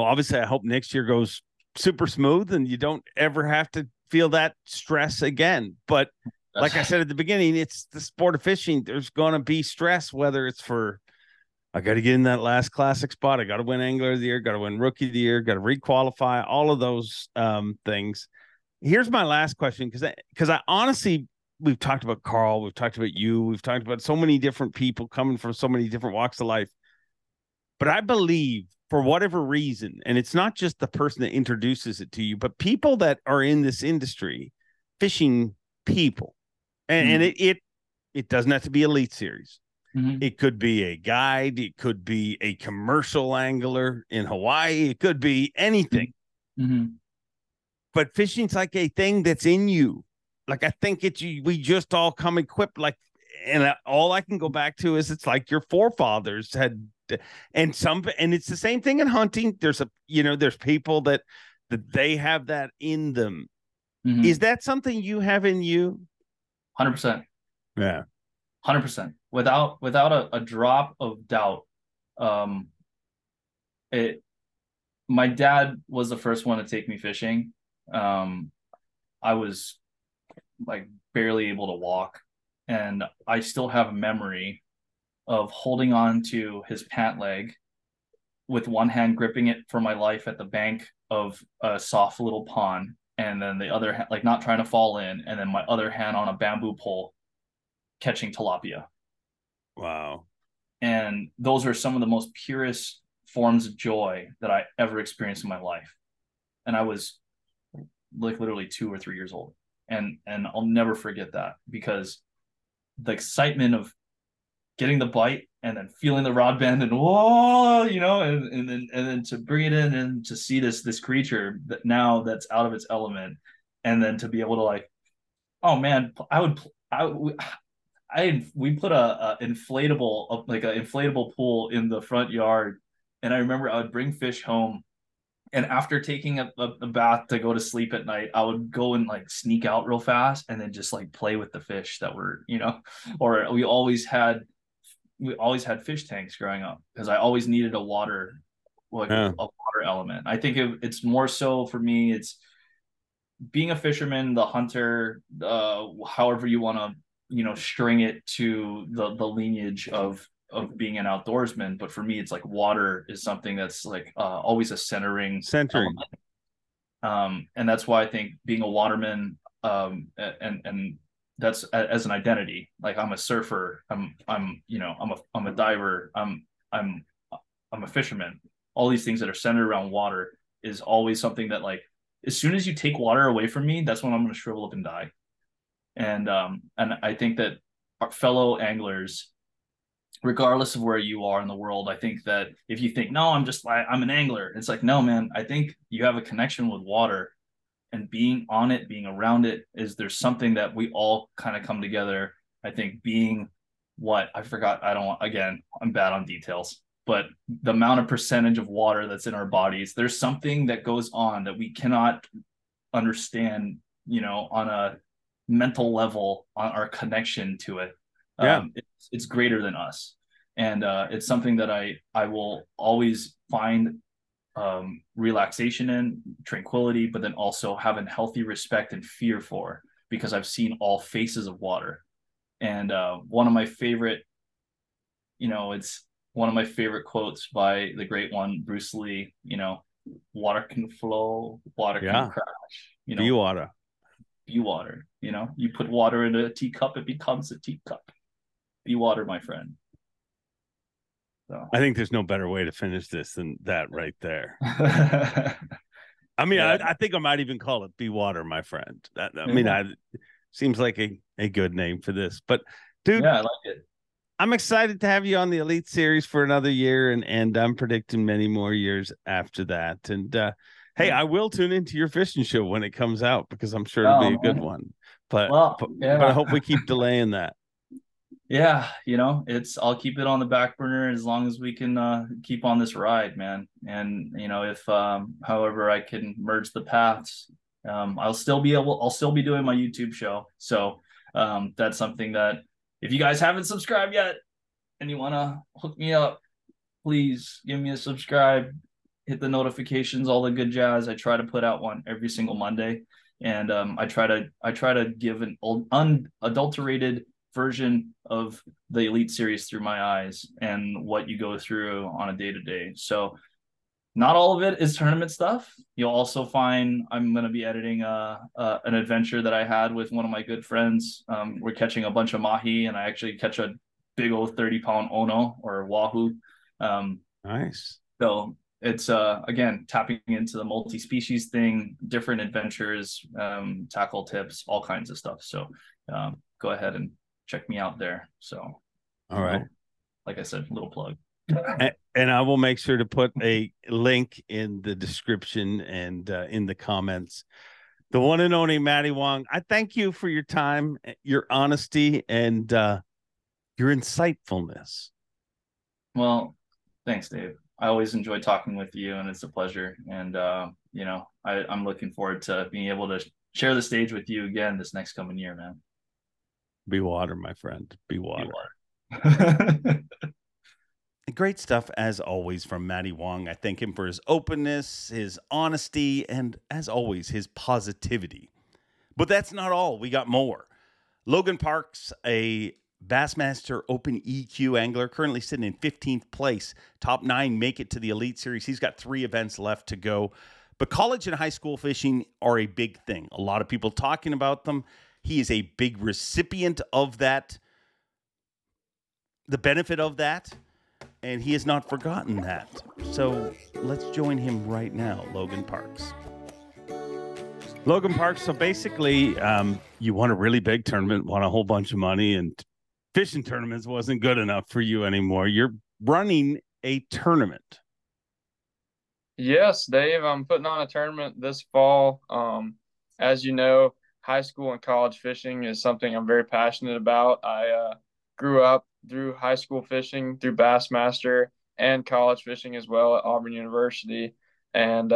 obviously, I hope next year goes super smooth, and you don't ever have to feel that stress again. But like I said at the beginning, it's the sport of fishing. There's going to be stress, whether it's for, I got to get in that last classic spot, I got to win Angler of the Year, got to win Rookie of the Year, got to re-qualify, all of those things. Here's my last question, because I honestly, we've talked about Carl, we've talked about you, we've talked about so many different people coming from so many different walks of life. But I believe, for whatever reason, and it's not just the person that introduces it to you, but people that are in this industry, fishing people, and it doesn't have to be Elite Series. Mm-hmm. It could be a guide. It could be a commercial angler in Hawaii. It could be anything. Mm-hmm. But fishing's like a thing that's in you. Like, I think we just all come equipped. Like, and all I can go back to is it's like your forefathers had, and it's the same thing in hunting. There's people that they have that in them. Mm-hmm. Is that something you have in you? 100%. Yeah. 100%. Without a drop of doubt. My dad was the first one to take me fishing. I was like barely able to walk, and I still have a memory of holding on to his pant leg with one hand, gripping it for my life at the bank of a soft little pond. And then the other hand, like, not trying to fall in. And then my other hand on a bamboo pole, catching tilapia. Wow. And those are some of the most purest forms of joy that I ever experienced in my life. And I was like literally 2 or 3 years old. And I'll never forget that, because the excitement of getting the bite and then feeling the rod bend and whoa, you know, and then to bring it in and to see this creature that now that's out of its element, and then to be able to like, oh man, we put an inflatable pool in the front yard, and I remember I would bring fish home, and after taking a bath to go to sleep at night, I would go and like sneak out real fast and then just like play with the fish that were, you know, or we always had fish tanks growing up, because I always needed a water element. I think it's more so for me, it's being a fisherman, the hunter, however you want to, you know, string it to the lineage of being an outdoorsman. But for me, it's like water is something that's like always a centering. And that's why I think being a waterman, and that's as an identity. Like I'm a surfer, I'm a diver, I'm a fisherman. All these things that are centered around water is always something that, like, as soon as you take water away from me, that's when I'm going to shrivel up and die. And I think that our fellow anglers, regardless of where you are in the world, I think that if you think, no, I'm an angler, it's like, no, man, I think you have a connection with water, and being on it, being around it, is there's something that we all kind of come together. I think being I'm bad on details, but the amount of percentage of water that's in our bodies, there's something that goes on that we cannot understand, you know, on a mental level, on our connection to it. Yeah. It's greater than us. And it's something that I will always find relaxation in, tranquility, but then also have a healthy respect and fear for, because I've seen all faces of water. And one of my favorite quotes by the great one, Bruce Lee, you know, water can flow, water can crash, you know, be water, you know, you put water in a teacup, it becomes a teacup. Be water, my friend. So I think there's no better way to finish this than that right there. I mean, yeah. I think I might even call it Be Water, My Friend. Seems like a good name for this. But dude, yeah, I like it. I'm excited to have you on the Elite Series for another year, and I'm predicting many more years after that. And hey, I will tune into your fishing show when it comes out, because I'm sure it'll be a good one. But I hope we keep delaying that. Yeah, you know, I'll keep it on the back burner as long as we can keep on this ride, man. And, you know, if however I can merge the paths, I'll still be doing my YouTube show. So that's something that if you guys haven't subscribed yet and you want to hook me up, please give me a subscribe, hit the notifications, all the good jazz. I try to put out one every single Monday, and I try to give an unadulterated version of the Elite Series through my eyes and what you go through on a day-to-day. So not all of it is tournament stuff. You'll also find I'm going to be editing an adventure that I had with one of my good friends. We're catching a bunch of mahi, and I actually catch a big old 30-pound ono or wahoo. Nice. So it's again, tapping into the multi-species thing, different adventures, tackle tips, all kinds of stuff. So go ahead and check me out there. So, all right. Like I said, little plug. And I will make sure to put a link in the description and in the comments. The one and only Matty Wong, I thank you for your time, your honesty, and your insightfulness. Well, thanks, Dave. I always enjoy talking with you, and it's a pleasure. And, you know, I'm looking forward to being able to share the stage with you again this next coming year, man. Be water, my friend. Be water. Be water. Great stuff, as always, from Matty Wong. I thank him for his openness, his honesty, and, as always, his positivity. But that's not all. We got more. Logan Parks, a Bassmaster Open EQ angler, currently sitting in 15th place. Top 9 make it to the Elite Series. He's got 3 events left to go. But college and high school fishing are a big thing. A lot of people talking about them. He is a big recipient of that, the benefit of that, and he has not forgotten that. So let's join him right now, Logan Parks. Logan Parks. So basically, you won a really big tournament, won a whole bunch of money, and fishing tournaments wasn't good enough for you anymore. You're running a tournament. Yes, Dave. I'm putting on a tournament this fall. As you know, high school and college fishing is something I'm very passionate about. I grew up through high school fishing, through Bassmaster, and college fishing as well at Auburn University, and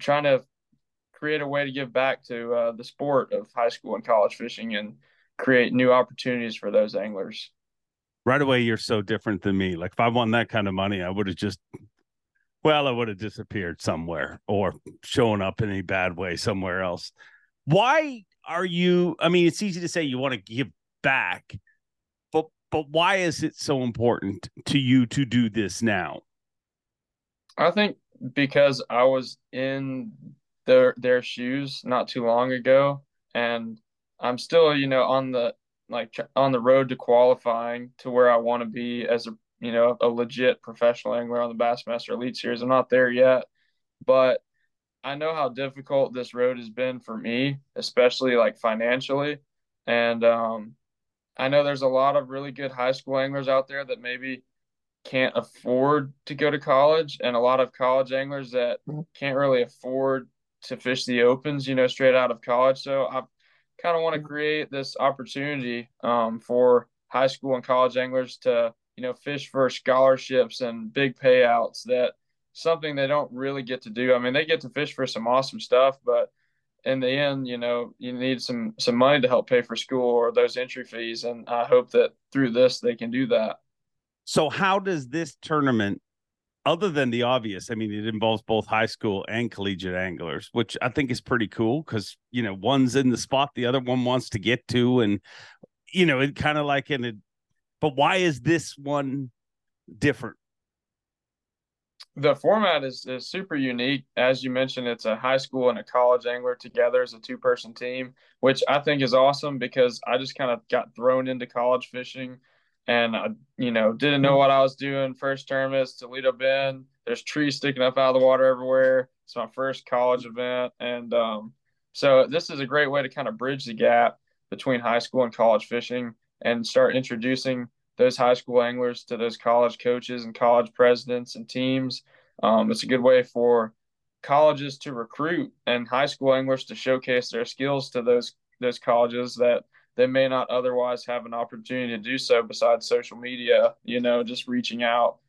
trying to create a way to give back to the sport of high school and college fishing and create new opportunities for those anglers. Right away, you're so different than me. Like, if I won that kind of money, I would have just, well, I would have disappeared somewhere or shown up in a bad way somewhere else. Why are you, I mean, it's easy to say you want to give back, but why is it so important to you to do this now? I think because I was in their shoes not too long ago, and I'm still, you know, on the road to qualifying to where I want to be as a, you know, a legit professional angler on the Bassmaster Elite Series. I'm not there yet, but I know how difficult this road has been for me, especially like financially. And I know there's a lot of really good high school anglers out there that maybe can't afford to go to college, and a lot of college anglers that can't really afford to fish the opens, you know, straight out of college. So I kind of want to create this opportunity for high school and college anglers to, you know, fish for scholarships and big payouts, that something they don't really get to do. I mean, they get to fish for some awesome stuff, but in the end, you know, you need some money to help pay for school or those entry fees. And I hope that through this, they can do that. So how does this tournament, other than the obvious, I mean, it involves both high school and collegiate anglers, which I think is pretty cool because, you know, one's in the spot the other one wants to get to. And, you know, it kind of like in it, but why is this one different? The format is super unique. As you mentioned, it's a high school and a college angler together as a two-person team, which I think is awesome because I just kind of got thrown into college fishing and I, you know, didn't know what I was doing. First tournament, Toledo Bend. There's trees sticking up out of the water everywhere. It's my first college event. And so this is a great way to kind of bridge the gap between high school and college fishing and start introducing those high school anglers to those college coaches and college presidents and teams. It's a good way for colleges to recruit and high school anglers to showcase their skills to those colleges that they may not otherwise have an opportunity to do so besides social media, you know, just reaching out.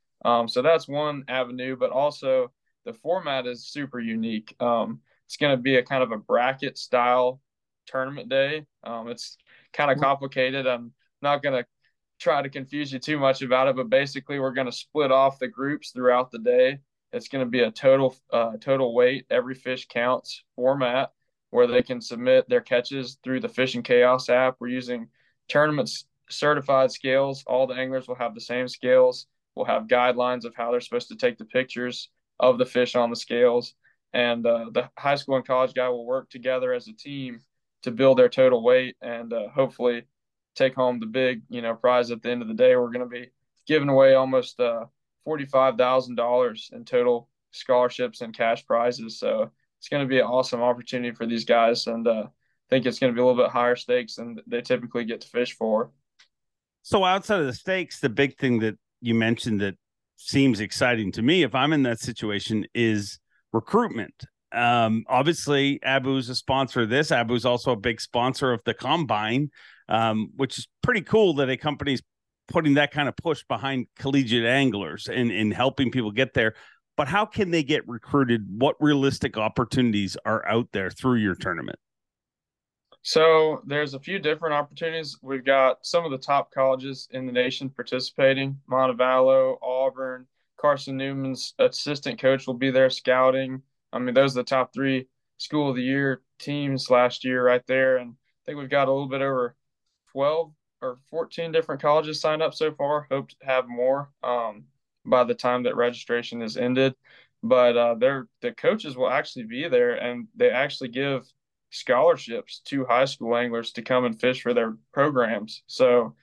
So that's one avenue, but also the format is super unique. It's going to be a kind of a bracket style tournament day. It's kind of complicated. I'm not going to try to confuse you too much about it, but basically we're going to split off the groups throughout the day. It's going to be a total weight, every fish counts format where they can submit their catches through the Fishing Chaos app. We're using tournament certified scales. All the anglers will have the same scales. We'll have guidelines of how they're supposed to take the pictures of the fish on the scales. And the high school and college guy will work together as a team to build their total weight and hopefully take home the big, you know, prize at the end of the day. We're going to be giving away almost $45,000 in total scholarships and cash prizes. So it's going to be an awesome opportunity for these guys. And I think it's going to be a little bit higher stakes than they typically get to fish for. So outside of the stakes, the big thing that you mentioned that seems exciting to me, if I'm in that situation, is recruitment. Obviously Abu's a sponsor of this. Abu's also a big sponsor of the Combine, which is pretty cool that a company's putting that kind of push behind collegiate anglers and in helping people get there. But how can they get recruited? What realistic opportunities are out there through your tournament? So there's a few different opportunities. We've got some of the top colleges in the nation participating. Montevallo, Auburn, Carson Newman's assistant coach will be there scouting. I mean, those are the top three school of the year teams last year right there. And I think we've got a little bit over 12 or 14 different colleges signed up so far. Hope to have more by the time that registration is ended. But the coaches will actually be there, and they actually give scholarships to high school anglers to come and fish for their programs. So,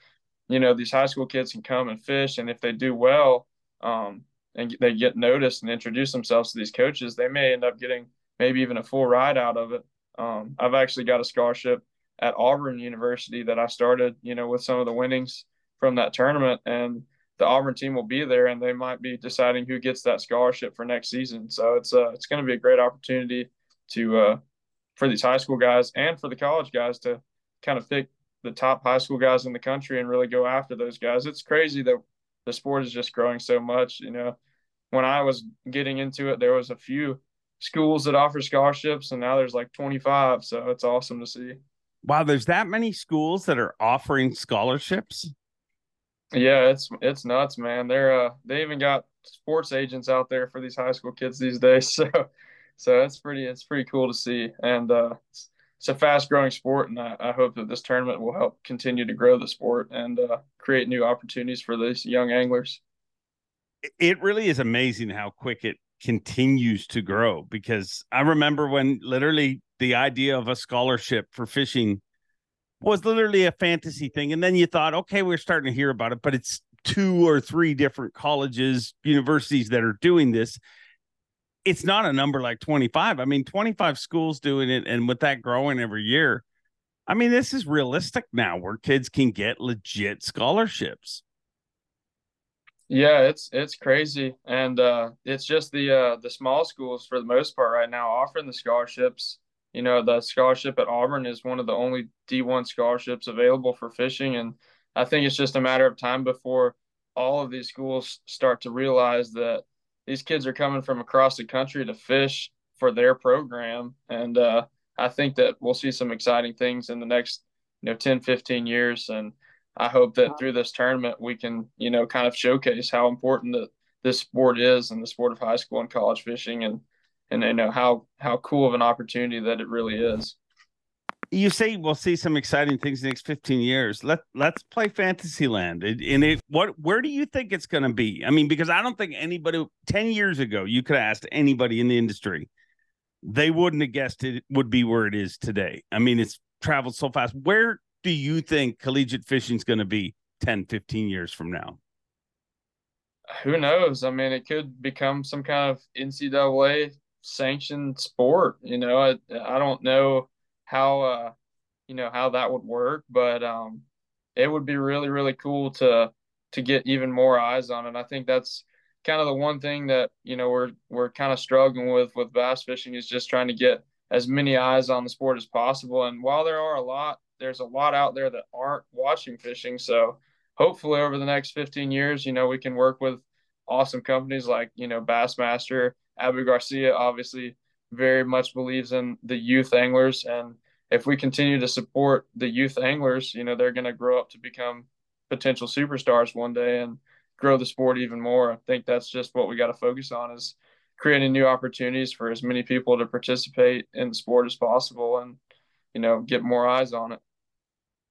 you know, these high school kids can come and fish, and if they do well and they get noticed and introduce themselves to these coaches, they may end up getting maybe even a full ride out of it. I've actually got a scholarship at Auburn University that I started, you know, with some of the winnings from that tournament, and the Auburn team will be there, and they might be deciding who gets that scholarship for next season. So it's going to be a great opportunity to for these high school guys and for the college guys to kind of pick the top high school guys in the country and really go after those guys. It's crazy that the sport is just growing so much. You know, when I was getting into it, there was a few schools that offer scholarships, and now there's like 25. So it's awesome to see. Wow, there's that many schools that are offering scholarships? Yeah, it's nuts, man. They even got sports agents out there for these high school kids these days. So it's pretty cool to see. And it's a fast growing sport, and I hope that this tournament will help continue to grow the sport and create new opportunities for these young anglers. It really is amazing how quick it continues to grow, because I remember when literally the idea of a scholarship for fishing was literally a fantasy thing. And then you thought, okay, we're starting to hear about it, but it's 2 or 3 different colleges, universities that are doing this. It's not a number like 25. I mean, 25 schools doing it. And with that growing every year, I mean, this is realistic now where kids can get legit scholarships. Yeah, it's crazy. And it's just the small schools for the most part right now offering the scholarships. You know, the scholarship at Auburn is one of the only D1 scholarships available for fishing. And I think it's just a matter of time before all of these schools start to realize that these kids are coming from across the country to fish for their program. And I think that we'll see some exciting things in the next, 10, 15 years. And I hope that through this tournament, we can, kind of showcase how important that this sport is, and the sport of high school and college fishing, and they know how cool of an opportunity that it really is. You say we'll see some exciting things in the next 15 years. Let's play Fantasyland. Where do you think it's going to be? I mean, because I don't think anybody 10 years ago, you could have asked anybody in the industry, they wouldn't have guessed it would be where it is today. I mean, it's traveled so fast. Where do you think collegiate fishing is going to be 10, 15 years from now? Who knows? I mean, it could become some kind of NCAA sanctioned sport. I don't know how that would work, but it would be really, really cool to get even more eyes on it. I think that's kind of the one thing that we're kind of struggling with bass fishing, is just trying to get as many eyes on the sport as possible. And while there's a lot out there that aren't watching fishing, so hopefully over the next 15 years we can work with awesome companies like Bassmaster. Abu Garcia obviously very much believes in the youth anglers, and if we continue to support the youth anglers, they're going to grow up to become potential superstars one day and grow the sport even more. I think that's just what we got to focus on, is creating new opportunities for as many people to participate in the sport as possible and, get more eyes on it.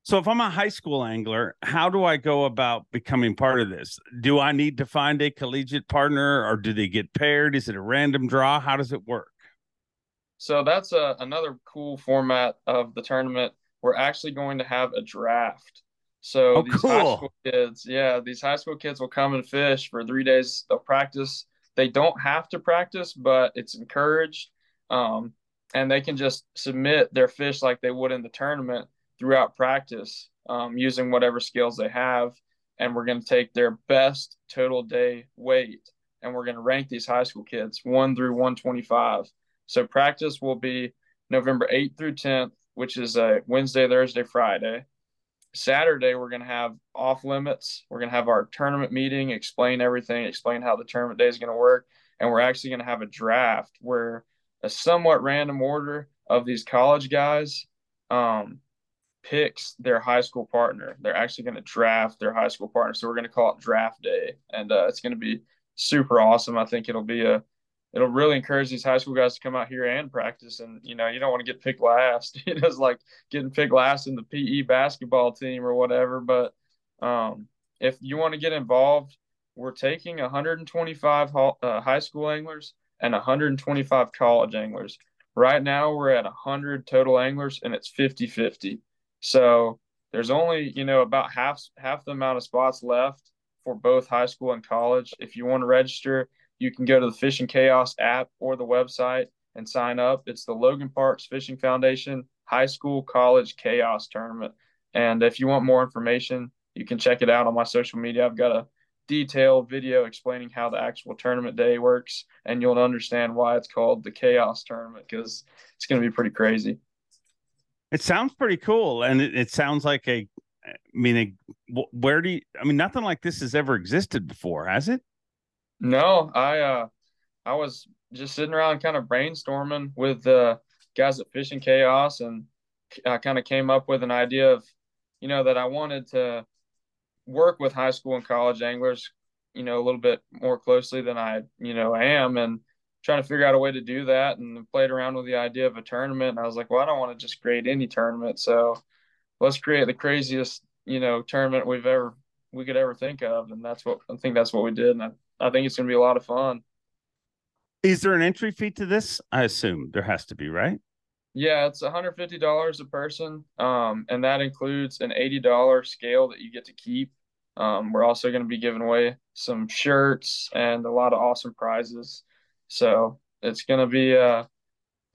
So if I'm a high school angler, how do I go about becoming part of this? Do I need to find a collegiate partner, or do they get paired? Is it a random draw? How does it work? So that's another cool format of the tournament. We're actually going to have a draft. So these high school kids will come and fish for 3 days. They'll practice. They don't have to practice, but it's encouraged. And they can just submit their fish like they would in the tournament throughout practice, using whatever skills they have. And we're going to take their best total day weight, and we're going to rank these high school kids 1 through 125. So practice will be November 8th through 10th, which is a Wednesday, Thursday, Friday. Saturday, we're going to have off limits. We're going to have our tournament meeting, explain everything, explain how the tournament day is going to work. And we're actually going to have a draft where a somewhat random order of these college guys, picks their high school partner. They're actually going to draft their high school partner. So we're going to call it draft day, and it's going to be super awesome. I think it'll really encourage these high school guys to come out here and practice. And, you don't want to get picked last. It's like getting picked last in the PE basketball team or whatever. But if you want to get involved, we're taking 125 high school anglers and 125 college anglers. Right now we're at 100 total anglers, and it's 50-50. So there's only, about half the amount of spots left for both high school and college. If you want to register, you can go to the Fishing Chaos app or the website and sign up. It's the Logan Parks Fishing Foundation High School College Chaos Tournament. And if you want more information, you can check it out on my social media. I've got a detailed video explaining how the actual tournament day works, and you'll understand why it's called the Chaos Tournament, because it's going to be pretty crazy. It sounds pretty cool. And it sounds like nothing like this has ever existed before, has it? No, I was just sitting around kind of brainstorming with the guys at Fishing Chaos, and I kind of came up with an idea of, that I wanted to work with high school and college anglers, a little bit more closely than I, am, and trying to figure out a way to do that, and played around with the idea of a tournament. And I was like, well, I don't want to just create any tournament. So let's create the craziest, tournament we could ever think of. And that's what we did. And I think it's going to be a lot of fun. Is there an entry fee to this? I assume there has to be, right? Yeah, it's $150 a person, and that includes an $80 scale that you get to keep. We're also going to be giving away some shirts and a lot of awesome prizes. So it's going to be, I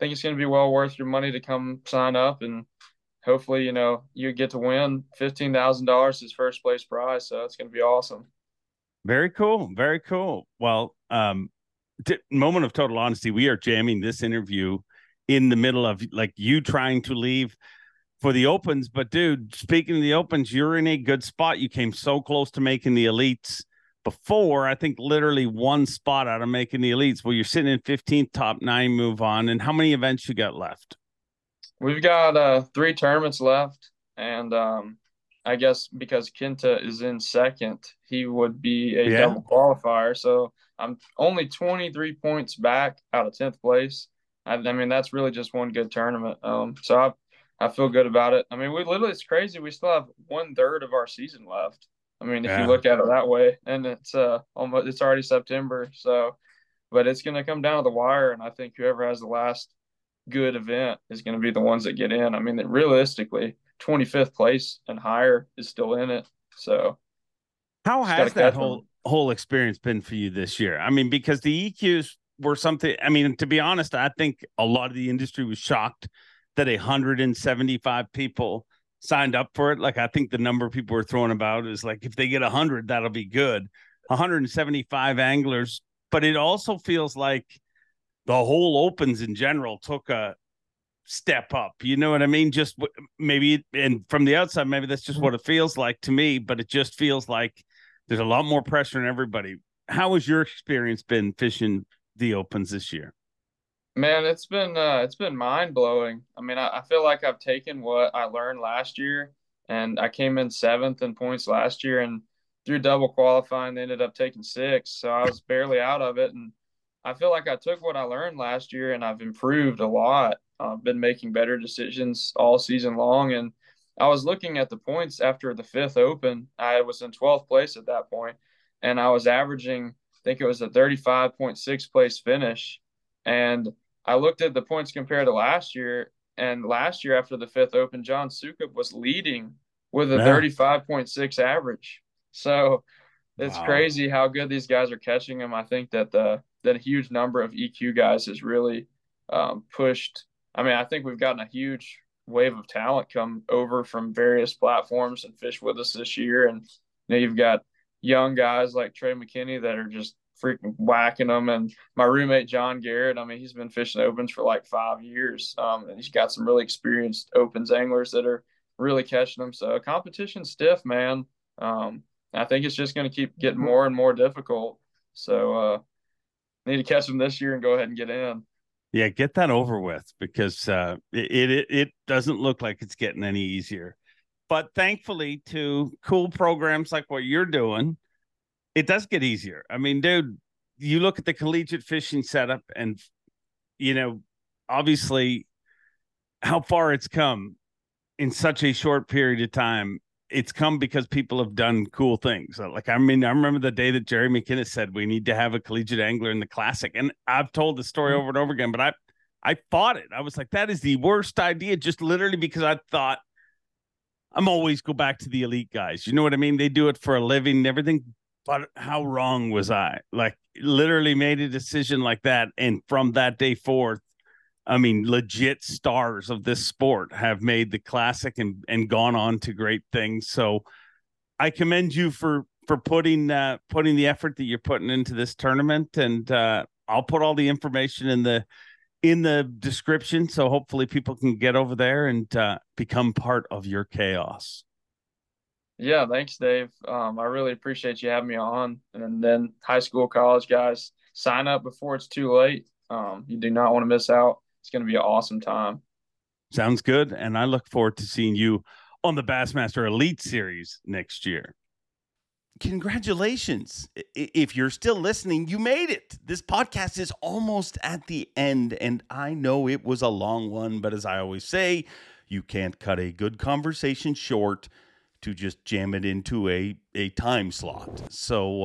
think it's going to be well worth your money to come sign up, and hopefully, you get to win $15,000 as first place prize. So it's going to be awesome. Very cool. Very cool. Well, moment of total honesty, we are jamming this interview in the middle of you trying to leave for the Opens. But dude, speaking of the Opens, you're in a good spot. You came so close to making the elites before, I think literally one spot out of making the elites. Well, you're sitting in 15th, top 9 move on. And how many events you got left? We've got 3 tournaments left. And I guess because Kenta is in 2nd, he would be a double qualifier. So I'm only 23 points back out of 10th place. I mean, that's really just one good tournament. So I feel good about it. I mean, it's crazy. We still have 1/3 of our season left. I mean, if you look at it that way, and it's it's already September. So, but it's going to come down to the wire. And I think whoever has the last good event is going to be the ones that get in. I mean, realistically, 25th place and higher is still in it. So how has that whole experience been for you this year? I mean, because the EQs were something, I mean, to be honest, I think a lot of the industry was shocked that 175 people signed up for it. I think the number of people were throwing about is if they get 100, that'll be good. 175 anglers. But it also feels like the whole Opens in general took a step up. You know what I mean? Just maybe, and from the outside, maybe that's just what it feels like to me, but it just feels like there's a lot more pressure on everybody. How has your experience been fishing the Opens this year? Man, it's been mind-blowing. I mean, I feel like I've taken what I learned last year, and I came in 7th in points last year, and through double qualifying they ended up taking 6th, so I was barely out of it. And I feel like I took what I learned last year and I've improved a lot. I've been making better decisions all season long, and I was looking at the points after the 5th Open. I was in 12th place at that point, and I was averaging, I think it was a 35.6 place finish. And I looked at the points compared to last year. And last year after the 5th Open, John Sukup was leading with a 35.6 average. So it's crazy how good these guys are catching them. I think that a huge number of EQ guys has really pushed. I mean, I think we've gotten a huge wave of talent come over from various platforms and fish with us this year. And you've got young guys like Trey McKinney that are just freaking whacking them. And my roommate, John Garrett, I mean, he's been fishing Opens for 5 years. And he's got some really experienced Opens anglers that are really catching them. So competition's stiff, man. I think it's just going to keep getting more and more difficult. So need to catch them this year and go ahead and get in. Yeah, get that over with, because it doesn't look like it's getting any easier. But thankfully to cool programs like what you're doing, it does get easier. I mean, dude, you look at the collegiate fishing setup and, obviously how far it's come in such a short period of time. It's come because people have done cool things. I remember the day that Jerry McInnes said we need to have a collegiate angler in the Classic. And I've told the story over and over again, but I fought it. I was like, that is the worst idea, just literally because I thought, I'm always go back to the elite guys. You know what I mean? They do it for a living and everything. But how wrong was I? Literally made a decision like that. And from that day forth, I mean, legit stars of this sport have made the classic and gone on to great things. So I commend you for putting the effort that you're putting into this tournament. And I'll put all the information in the description. So hopefully people can get over there and become part of your chaos. Yeah. Thanks, Dave. I really appreciate you having me on. And then high school, college guys, sign up before it's too late. You do not want to miss out. It's going to be an awesome time. Sounds good. And I look forward to seeing you on the Bassmaster Elite Series next year. Congratulations. If you're still listening, you made it. This podcast is almost at the end, and I know it was a long one, but as I always say, you can't cut a good conversation short to just jam it into a time slot. So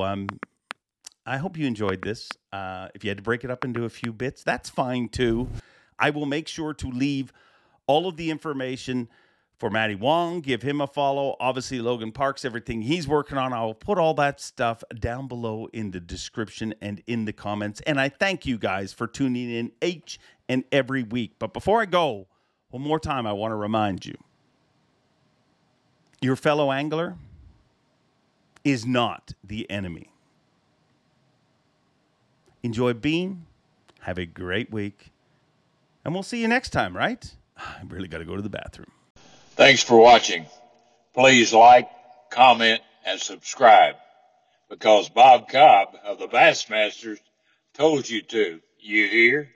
I hope you enjoyed this. If you had to break it up into a few bits, that's fine too. I will make sure to leave all of the information for Matty Wong. Give him a follow. Obviously, Logan Parks, everything he's working on. I'll put all that stuff down below in the description and in the comments. And I thank you guys for tuning in each and every week. But before I go, one more time, I want to remind you, your fellow angler is not the enemy. Enjoy being. Have a great week. And we'll see you next time, right? I really got to go to the bathroom. Thanks for watching. Please like, comment, and subscribe, because Bob Cobb of the Bassmasters told you to. You hear?